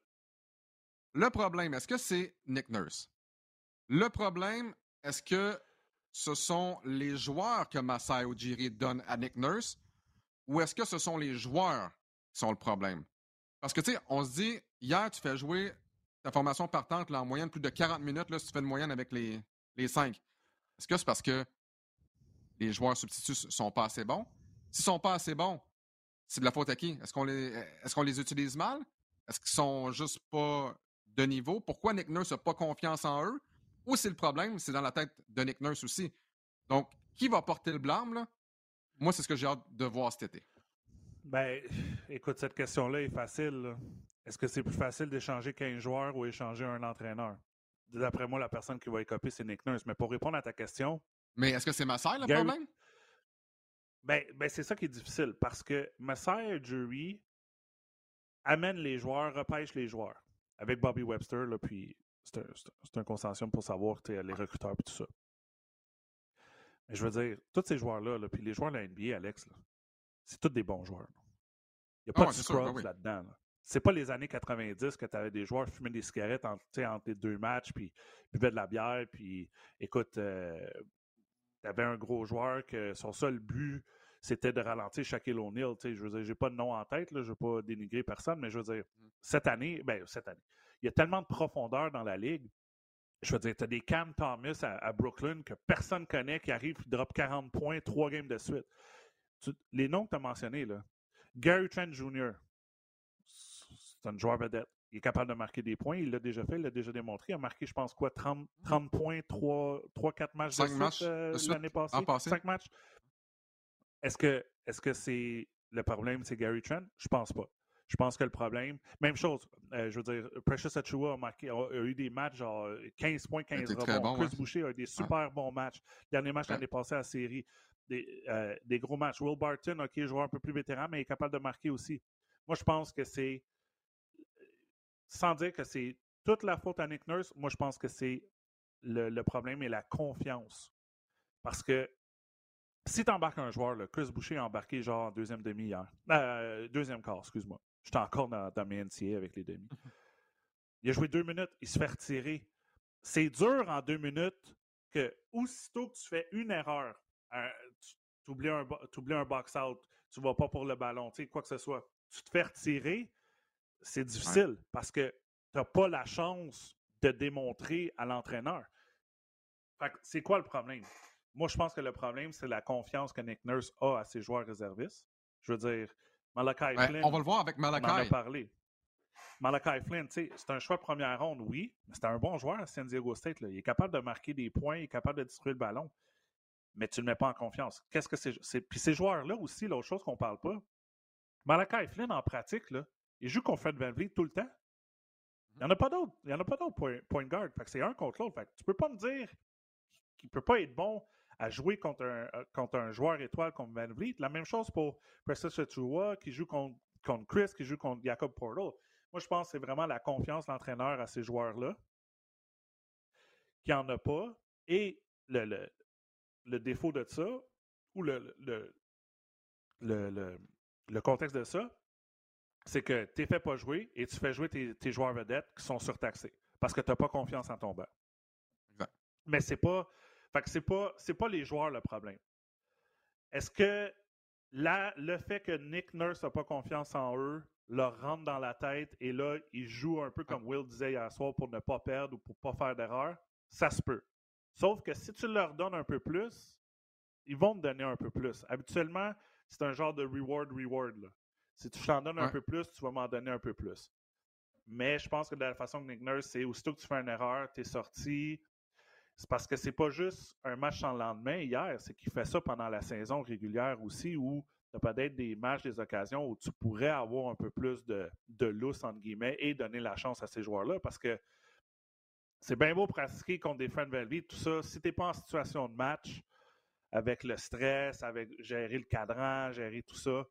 Le problème, est-ce que c'est Nick Nurse? Le problème, est-ce que ce sont les joueurs que Masai Ujiri donne à Nick Nurse? Ou est-ce que ce sont les joueurs qui sont le problème? Parce que, tu sais, on se dit, hier, tu fais jouer ta formation partante là, en moyenne plus de quarante minutes, là, si tu fais une moyenne avec les, les cinq. Est-ce que c'est parce que les joueurs substituts ne sont pas assez bons? S'ils ne sont pas assez bons, c'est de la faute à qui? Est-ce qu'on les, est-ce qu'on les utilise mal? Est-ce qu'ils sont juste pas... de niveau. Pourquoi Nick Nurse n'a pas confiance en eux? Ou c'est le problème, c'est dans la tête de Nick Nurse aussi. Donc, qui va porter le blâme, là? Moi, c'est ce que j'ai hâte de voir cet été. Ben, écoute, cette question-là est facile, là. Est-ce que c'est plus facile d'échanger quinze joueurs ou échanger un entraîneur? D'après moi, la personne qui va écoper, c'est Nick Nurse. Mais pour répondre à ta question... Mais est-ce que c'est Masai, le Gary... problème? Ben, ben, c'est ça qui est difficile, parce que Masai Ujiri amène les joueurs, repêche les joueurs. Avec Bobby Webster, là, puis c'est un, c'est un consensus pour savoir les recruteurs et tout ça. Mais je veux dire, tous ces joueurs-là, là, puis les joueurs de la N B A, Alex, là, c'est tous des bons joueurs. Il n'y a pas oh, de scrubs oui. là-dedans. Là. C'est pas les années quatre-vingt-dix que tu avais des joueurs qui fumaient des cigarettes entre, entre les deux matchs, puis buvaient de la bière, puis écoute, euh, tu avais un gros joueur que son seul but, c'était de ralentir Shaquille O'Neal. Je veux dire, j'ai pas de nom en tête, là, je ne veux pas dénigrer personne, mais je veux dire, cette année, ben, cette année, il y a tellement de profondeur dans la ligue. Je veux dire, tu as des Cam Thomas à, à Brooklyn que personne connaît, qui arrive, qui drop quarante points, trois games de suite. Tu, les noms que tu as mentionnés, là, Gary Trent Junior, c'est un joueur vedette. Il est capable de marquer des points, il l'a déjà fait, il l'a déjà démontré. Il a marqué, je pense, quoi, trente, trente points, trois quatre matchs de suite, matchs euh, de suite l'année passée, cinq matchs. Est-ce que, est-ce que c'est le problème, c'est Gary Trent? Je pense pas. Je pense que le problème... Même chose, euh, je veux dire, Precious Achiuwa a, marqué, a, a eu des matchs genre quinze points, quinze rebonds. Bon, Chris hein? Boucher a eu des super ouais. bons matchs. Dernier match ouais. l'année passée à la série. Des, euh, des gros matchs. Will Barton, OK, joueur un peu plus vétéran, mais il est capable de marquer aussi. Moi, je pense que c'est... Sans dire que c'est toute la faute à Nick Nurse, moi, je pense que c'est le, le problème et la confiance. Parce que si tu embarques un joueur, là, Chris Boucher a embarqué genre deuxième demi hier. Euh, deuxième quart, excuse-moi. J'étais encore dans, dans mes N C A avec les demi. Il a joué deux minutes, il se fait retirer. C'est dur en deux minutes que aussitôt que tu fais une erreur, hein, tu oublies un, un box-out, tu ne vas pas pour le ballon, tu sais, quoi que ce soit. Tu te fais retirer, c'est difficile ouais. parce que tu n'as pas la chance de démontrer à l'entraîneur. Fait que c'est quoi le problème? Moi, je pense que le problème, c'est la confiance que Nick Nurse a à ses joueurs réservistes. Je veux dire, Malachi ben, Flynn... On va le voir avec Malachi. On en a parlé. Malachi Flynn, tu sais, c'est un choix de première ronde, oui, mais c'est un bon joueur à San Diego State. Là. Il est capable de marquer des points, il est capable de distribuer le ballon, mais tu ne le mets pas en confiance. Qu'est-ce que c'est... c'est... Puis ces joueurs-là aussi, l'autre chose qu'on ne parle pas, Malachi Flynn, en pratique, là, il joue contre Fred VanVleet tout le temps. Il n'y en a pas d'autres. Il n'y en a pas d'autres point, point guard. Fait que c'est un contre l'autre. Fait que tu ne peux pas me dire qu'il ne peut pas être bon à jouer contre un, contre un joueur étoile comme VanVleet. La même chose pour Precious Achiuwa qui joue contre, contre Chris, qui joue contre Jakob Poeltl. Moi, je pense que c'est vraiment la confiance de l'entraîneur à ces joueurs-là qui n'en a pas. Et le, le, le défaut de ça, ou le, le, le, le, le contexte de ça, c'est que tu ne fais pas jouer et tu fais jouer tes, tes joueurs vedettes qui sont surtaxés parce que tu n'as pas confiance en ton banc. Exact. Mais c'est pas, fait que c'est pas, c'est pas les joueurs le problème. Est-ce que là, le fait que Nick Nurse n'a pas confiance en eux leur rentre dans la tête et là, ils jouent un peu comme Will disait hier soir pour ne pas perdre ou pour ne pas faire d'erreur? Ça se peut. Sauf que si tu leur donnes un peu plus, ils vont te donner un peu plus. Habituellement, c'est un genre de reward-reward, là. Si tu t'en donnes un ouais. peu plus, tu vas m'en donner un peu plus. Mais je pense que de la façon que Nick Nurse, c'est aussitôt que tu fais une erreur, t'es sorti. C'est parce que c'est pas juste un match sans lendemain hier, c'est qu'il fait ça pendant la saison régulière aussi, où t'as peut-être des matchs, des occasions où tu pourrais avoir un peu plus de, de lousse, entre guillemets, et donner la chance à ces joueurs-là, parce que c'est bien beau pratiquer contre des Fred VanVleet, tout ça. Si t'es pas en situation de match, avec le stress, avec gérer le cadran, gérer tout ça,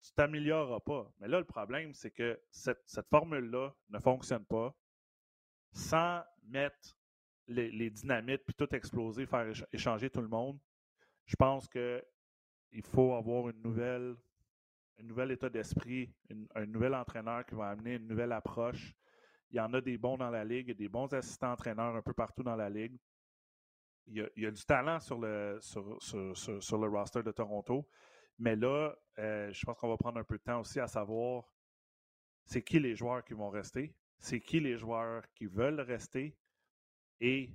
tu t'amélioreras pas. Mais là, le problème, c'est que cette, cette formule-là ne fonctionne pas sans mettre les, les dynamites puis tout exploser, faire éch- échanger tout le monde. Je pense qu'il faut avoir une nouvelle, un nouvel état d'esprit, une, un nouvel entraîneur qui va amener une nouvelle approche. Il y en a des bons dans la Ligue, des bons assistants-entraîneurs un peu partout dans la Ligue. Il y a, il y a du talent sur le, sur, sur, sur, sur le roster de Toronto. Mais là, euh, je pense qu'on va prendre un peu de temps aussi à savoir c'est qui les joueurs qui vont rester, c'est qui les joueurs qui veulent rester et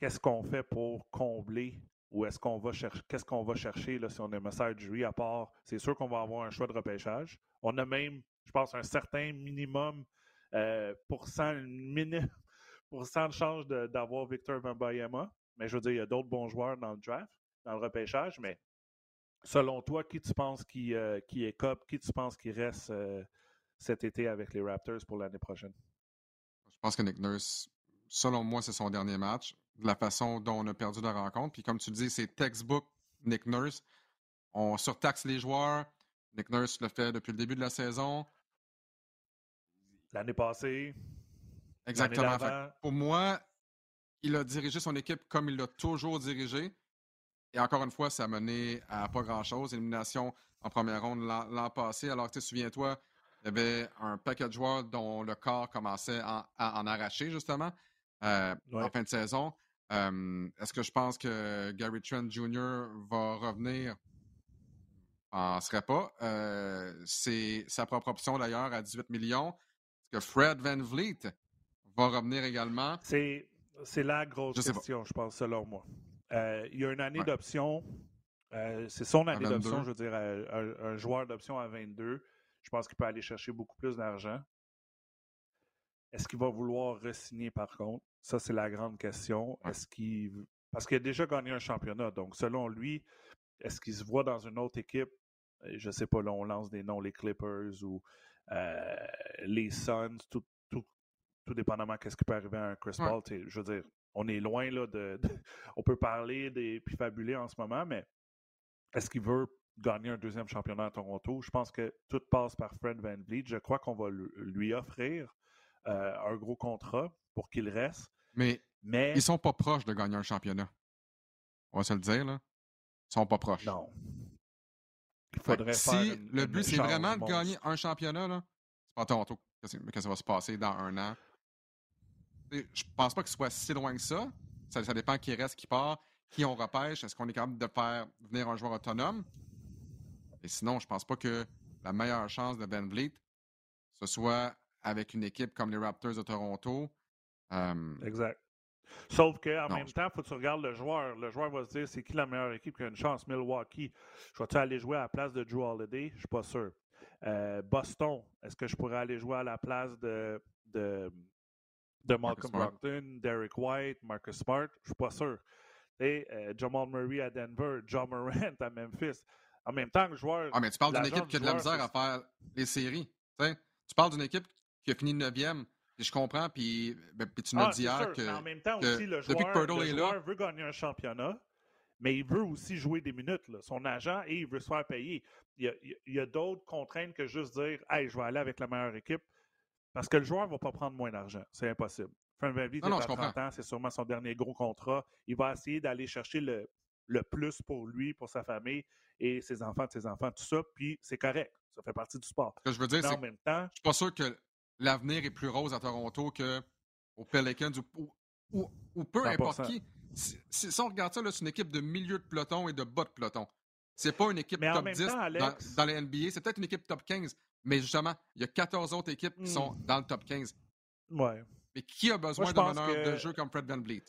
qu'est-ce qu'on fait pour combler ou est-ce qu'on va chercher qu'est-ce qu'on va chercher là, si on aime ça jouer à part. C'est sûr qu'on va avoir un choix de repêchage. On a même, je pense, un certain minimum euh, pourcent, mini, pourcent de chance de, d'avoir Victor Wembanyama. Mais je veux dire, il y a d'autres bons joueurs dans le draft, dans le repêchage, mais selon toi, qui tu penses qui, euh, qui écope, qui tu penses qui reste euh, cet été avec les Raptors pour l'année prochaine? Je pense que Nick Nurse, selon moi, c'est son dernier match. De la façon dont on a perdu la rencontre. Puis comme tu dis, c'est textbook Nick Nurse. On surtaxe les joueurs. Nick Nurse le fait depuis le début de la saison. L'année passée. Exactement. L'année pour moi, il a dirigé son équipe comme il l'a toujours dirigé. Et encore une fois, ça a mené à pas grand-chose. Élimination en première ronde l'an, l'an passé. Alors, tu te souviens-toi, il y avait un paquet de joueurs dont le corps commençait en, à en arracher, justement, euh, ouais. en fin de saison. Euh, est-ce que je pense que Gary Trent junior va revenir? On ne serait pas. Euh, c'est sa propre option, d'ailleurs, à dix-huit millions. Est-ce que Fred VanVleet va revenir également? C'est, c'est la grosse je question, je pense, selon moi. Euh, il y a une année ouais. d'option, euh, c'est son année d'option, je veux dire, un, un joueur d'option à vingt-deux, je pense qu'il peut aller chercher beaucoup plus d'argent. Est-ce qu'il va vouloir re-signer par contre? Ça, c'est la grande question. Ouais. Est-ce qu'il... Parce qu'il a déjà gagné un championnat, donc selon lui, est-ce qu'il se voit dans une autre équipe? Je ne sais pas, là, on lance des noms, les Clippers ou euh, les Suns, tout, tout, tout dépendamment de ce qui peut arriver à un Chris Paul, ouais. je veux dire. On est loin, là, de, de... On peut parler des puis fabuler en ce moment, mais est-ce qu'il veut gagner un deuxième championnat à Toronto? Je pense que tout passe par Fred VanVleet. Je crois qu'on va lui offrir euh, un gros contrat pour qu'il reste. Mais, mais ils sont pas proches de gagner un championnat. On va se le dire, là. Ils sont pas proches. Non. Il faudrait faire si une, le but, c'est vraiment de gagner un championnat, là, c'est pas à Toronto que ça va se passer dans un an. Je pense pas qu'il soit si loin que ça. Ça, ça dépend qui reste, qui part, qui on repêche. Est-ce qu'on est capable de faire venir un joueur autonome? Et sinon, je pense pas que la meilleure chance de VanVleet, ce soit avec une équipe comme les Raptors de Toronto. Euh... Exact. Sauf qu'en même je... temps, il faut que tu regardes le joueur. Le joueur va se dire, c'est qui la meilleure équipe qui a une chance? Milwaukee. Je vais-tu aller jouer à la place de Drew Holiday? Je suis pas sûr. Euh, Boston. Est-ce que je pourrais aller jouer à la place de... de... de Malcolm Brogdon, Derek White, Marcus Smart, je ne suis pas sûr. Et euh, Jamal Murray à Denver, John Morant à Memphis. En même temps, le joueur... Ah, mais tu parles d'une équipe qui a de la misère à faire les séries. T'sais, tu parles d'une équipe qui a fini neuvième, et je comprends, puis ben, tu me ah, dis hier que... En même temps que, aussi, le joueur, le joueur est là, veut gagner un championnat, mais il veut aussi jouer des minutes, là, son agent, et il veut se faire payer. Il y a, il y a d'autres contraintes que juste dire « Hey, je vais aller avec la meilleure équipe ». Parce que le joueur ne va pas prendre moins d'argent. C'est impossible. Fred VanVleet est à trente ans, c'est sûrement son dernier gros contrat. Il va essayer d'aller chercher le, le plus pour lui, pour sa famille et ses enfants, ses enfants, tout ça. Puis c'est correct, ça fait partie du sport. Ce que je veux dire, mais c'est en même temps, je ne suis pas sûr que l'avenir est plus rose à Toronto qu'aux Pelicans ou, ou, ou peu cent pour cent. Importe qui. Si, si, si on regarde ça, là, c'est une équipe de milieu de peloton et de bas de peloton. C'est pas une équipe top dix temps, Alex... dans, dans la N B A. C'est peut-être une équipe top quinze, mais justement, il y a quatorze autres équipes qui sont mmh. dans le top quinze. Ouais. Mais qui a besoin d'un meneur que... de jeu comme Fred VanVleet?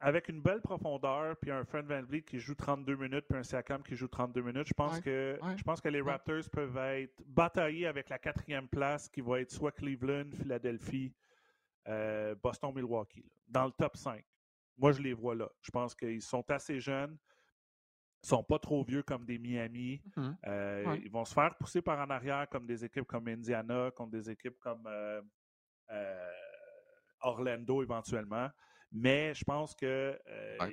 Avec une belle profondeur, puis un Fred VanVleet qui joue trente-deux minutes, puis un Siakam qui joue trente-deux minutes, je pense, ouais, que, ouais, je pense que les Raptors ouais. peuvent être bataillés avec la quatrième place qui va être soit Cleveland, Philadelphie, euh, Boston, Milwaukee, là, dans le top cinq. Moi, je les vois là. Je pense qu'ils sont assez jeunes. Ils ne sont pas trop vieux comme des Miami. Mm-hmm. Euh, ouais. Ils vont se faire pousser par en arrière comme des équipes comme Indiana, comme des équipes comme euh, euh, Orlando éventuellement. Mais je pense qu'ils euh, ouais.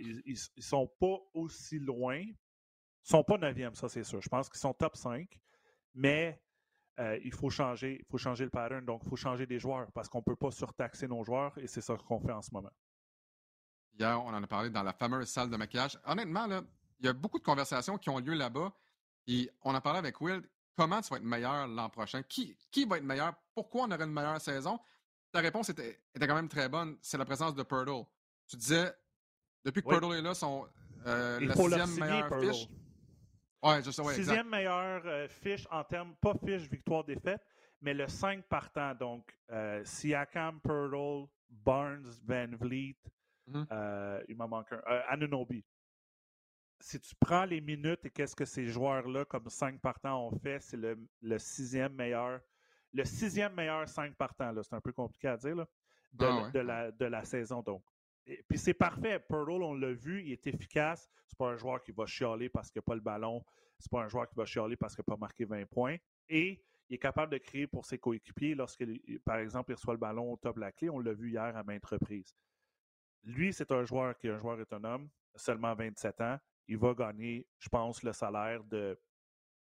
ne sont pas aussi loin. Ils ne sont pas neuvième, ça c'est sûr. Je pense qu'ils sont top cinq. Mais euh, il faut changer, faut changer le pattern. Donc, il faut changer des joueurs parce qu'on ne peut pas surtaxer nos joueurs et c'est ça qu'on fait en ce moment. Hier, on en a parlé dans la fameuse salle de maquillage. Honnêtement, là, il y a beaucoup de conversations qui ont lieu là-bas. Et on en parlait avec Will. Comment tu vas être meilleur l'an prochain? Qui, qui va être meilleur? Pourquoi on aurait une meilleure saison? Ta réponse était, était quand même très bonne. C'est la présence de Poeltl. Tu disais, depuis que oui. Poeltl est là, son euh, la sixième meilleure Poeltl. fiche. Ouais, je sais, ouais, sixième exact. meilleure euh, fiche en termes, pas fiche victoire-défaite, mais le cinq partant. Donc, euh, Siakam, Poeltl, Barnes, VanVleet, mm-hmm. euh, il m'en manque un. Euh, Anunoby. Si tu prends les minutes et qu'est-ce que ces joueurs-là, comme cinq partants, ont fait, c'est le, le sixième meilleur. Le sixième meilleur cinq partants, là, c'est un peu compliqué à dire, là, de, ah ouais. de, la, de la saison. Donc. Et, puis c'est parfait. Poeltl, on l'a vu, il est efficace. C'est pas un joueur qui va chialer parce qu'il n'a pas le ballon. C'est pas un joueur qui va chialer parce qu'il n'a pas marqué vingt points. Et il est capable de créer pour ses coéquipiers lorsqu'il, par exemple, il reçoit le ballon au top de la clé. On l'a vu hier à maintes reprises. Lui, c'est un joueur qui est un joueur autonome, seulement vingt-sept ans. Il va gagner, je pense, le salaire de...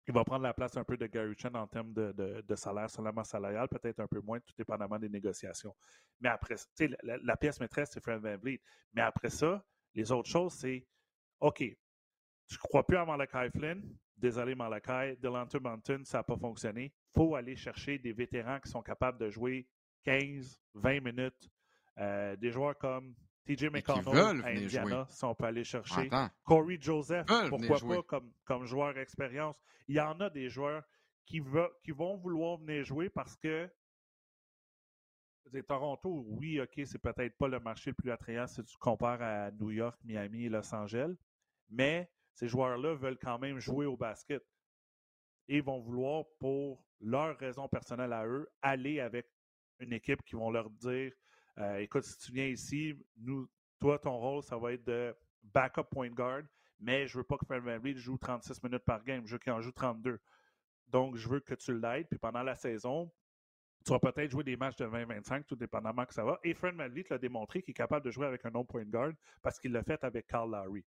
Il va prendre la place un peu de Gary Trent en termes de, de, de salaire, seulement salarial, peut-être un peu moins, tout dépendamment des négociations. Mais après, tu sais, la, la pièce maîtresse, c'est Fred VanVleet. Mais après ça, les autres choses, c'est, OK, tu ne crois plus à Malachi Flynn, désolé Malachi, Delonte Mountain, ça n'a pas fonctionné. Il faut aller chercher des vétérans qui sont capables de jouer quinze, vingt minutes. Euh, des joueurs comme... T J McConnell à Indiana, si on peut aller chercher. Attends. Corey Joseph, pourquoi pas, comme, comme joueur expérience. Il y en a des joueurs qui, va, qui vont vouloir venir jouer parce que Toronto, oui, OK, c'est peut-être pas le marché le plus attrayant si tu compares à New York, Miami et Los Angeles, mais ces joueurs-là veulent quand même jouer au basket et vont vouloir, pour leurs raisons personnelles à eux, aller avec une équipe qui vont leur dire Euh, écoute, si tu viens ici, nous, toi, ton rôle, ça va être de backup point guard, mais je veux pas que Fred VanVleet joue trente-six minutes par game, je veux qu'il en joue trente-deux. Donc, je veux que tu l'aides, puis pendant la saison, tu vas peut-être jouer des matchs de vingt à vingt-cinq, tout dépendamment que ça va. Et Fred VanVleet l'a démontré qu'il est capable de jouer avec un non-point guard parce qu'il l'a fait avec Kyle Lowry.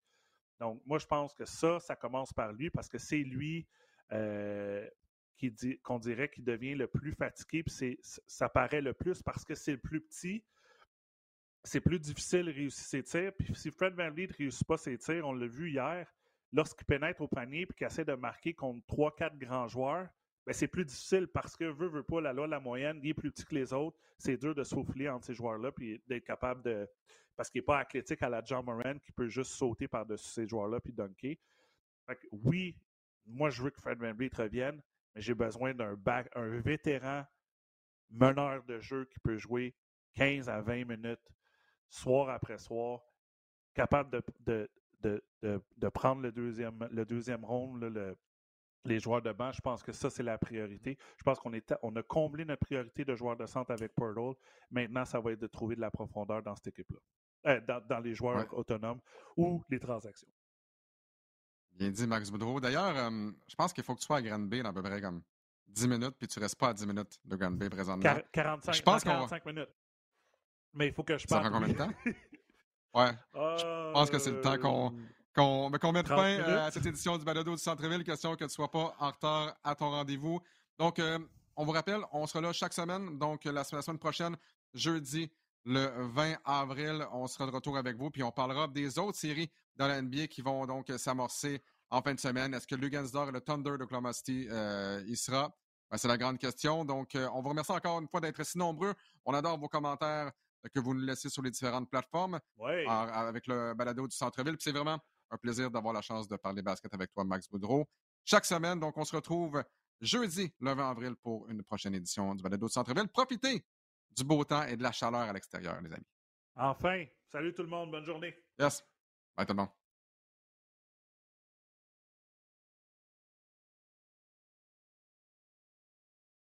Donc, moi, je pense que ça, ça commence par lui parce que c'est lui euh, qui dit, qu'on dirait qu'il devient le plus fatigué, puis c'est, ça paraît le plus parce que c'est le plus petit. C'est plus difficile de réussir ses tirs. Puis si Fred VanVleet ne réussit pas ses tirs, on l'a vu hier, lorsqu'il pénètre au panier et qu'il essaie de marquer contre trois quatre grands joueurs, bien, c'est plus difficile parce que, veut, veut pas, la loi de la moyenne, il est plus petit que les autres. C'est dur de se faufiler entre ces joueurs-là puis d'être capable de... Parce qu'il n'est pas athlétique à la John Moran qui peut juste sauter par-dessus ces joueurs-là puis dunker. Fait que, oui, moi, je veux que Fred VanVleet revienne, mais j'ai besoin d'un back, un vétéran meneur de jeu qui peut jouer quinze à vingt minutes soir après soir, capable de, de, de, de, de prendre le deuxième, le deuxième round, là, le, les joueurs de banc. Je pense que ça, c'est la priorité. Je pense qu'on est, on a comblé notre priorité de joueurs de centre avec Poeltl. Maintenant, ça va être de trouver de la profondeur dans cette équipe-là, euh, dans, dans les joueurs ouais. autonomes ou les transactions. Bien dit, Max Boudreau. D'ailleurs, euh, je pense qu'il faut que tu sois à Granby dans à peu près comme dix minutes, puis tu ne restes pas à dix minutes de Granby présentement. quarante-cinq, je pense qu'on quarante-cinq va... minutes. Mais il faut que je parle. Ça prend combien de temps? Ouais. Euh, je pense que c'est le temps qu'on, qu'on, qu'on mette fin à cette édition du balado du Centre-Ville. Question que tu ne sois pas en retard à ton rendez-vous. Donc, euh, on vous rappelle, on sera là chaque semaine. Donc, la semaine prochaine, jeudi, le vingt avril. On sera de retour avec vous, puis on parlera des autres séries dans la N B A qui vont donc s'amorcer en fin de semaine. Est-ce que Luguentz Dort et le Thunder d'Oklahoma City euh, y sera? Ben, c'est la grande question. Donc, euh, on vous remercie encore une fois d'être si nombreux. On adore vos commentaires que vous nous laissez sur les différentes plateformes, ouais. en, avec le balado du Centre-Ville. Puis c'est vraiment un plaisir d'avoir la chance de parler basket avec toi, Max Boudreau, chaque semaine. Donc, on se retrouve jeudi, le vingt avril, pour une prochaine édition du balado du Centre-Ville. Profitez du beau temps et de la chaleur à l'extérieur, les amis. Enfin! Salut tout le monde! Bonne journée! Yes! Bye tout le monde!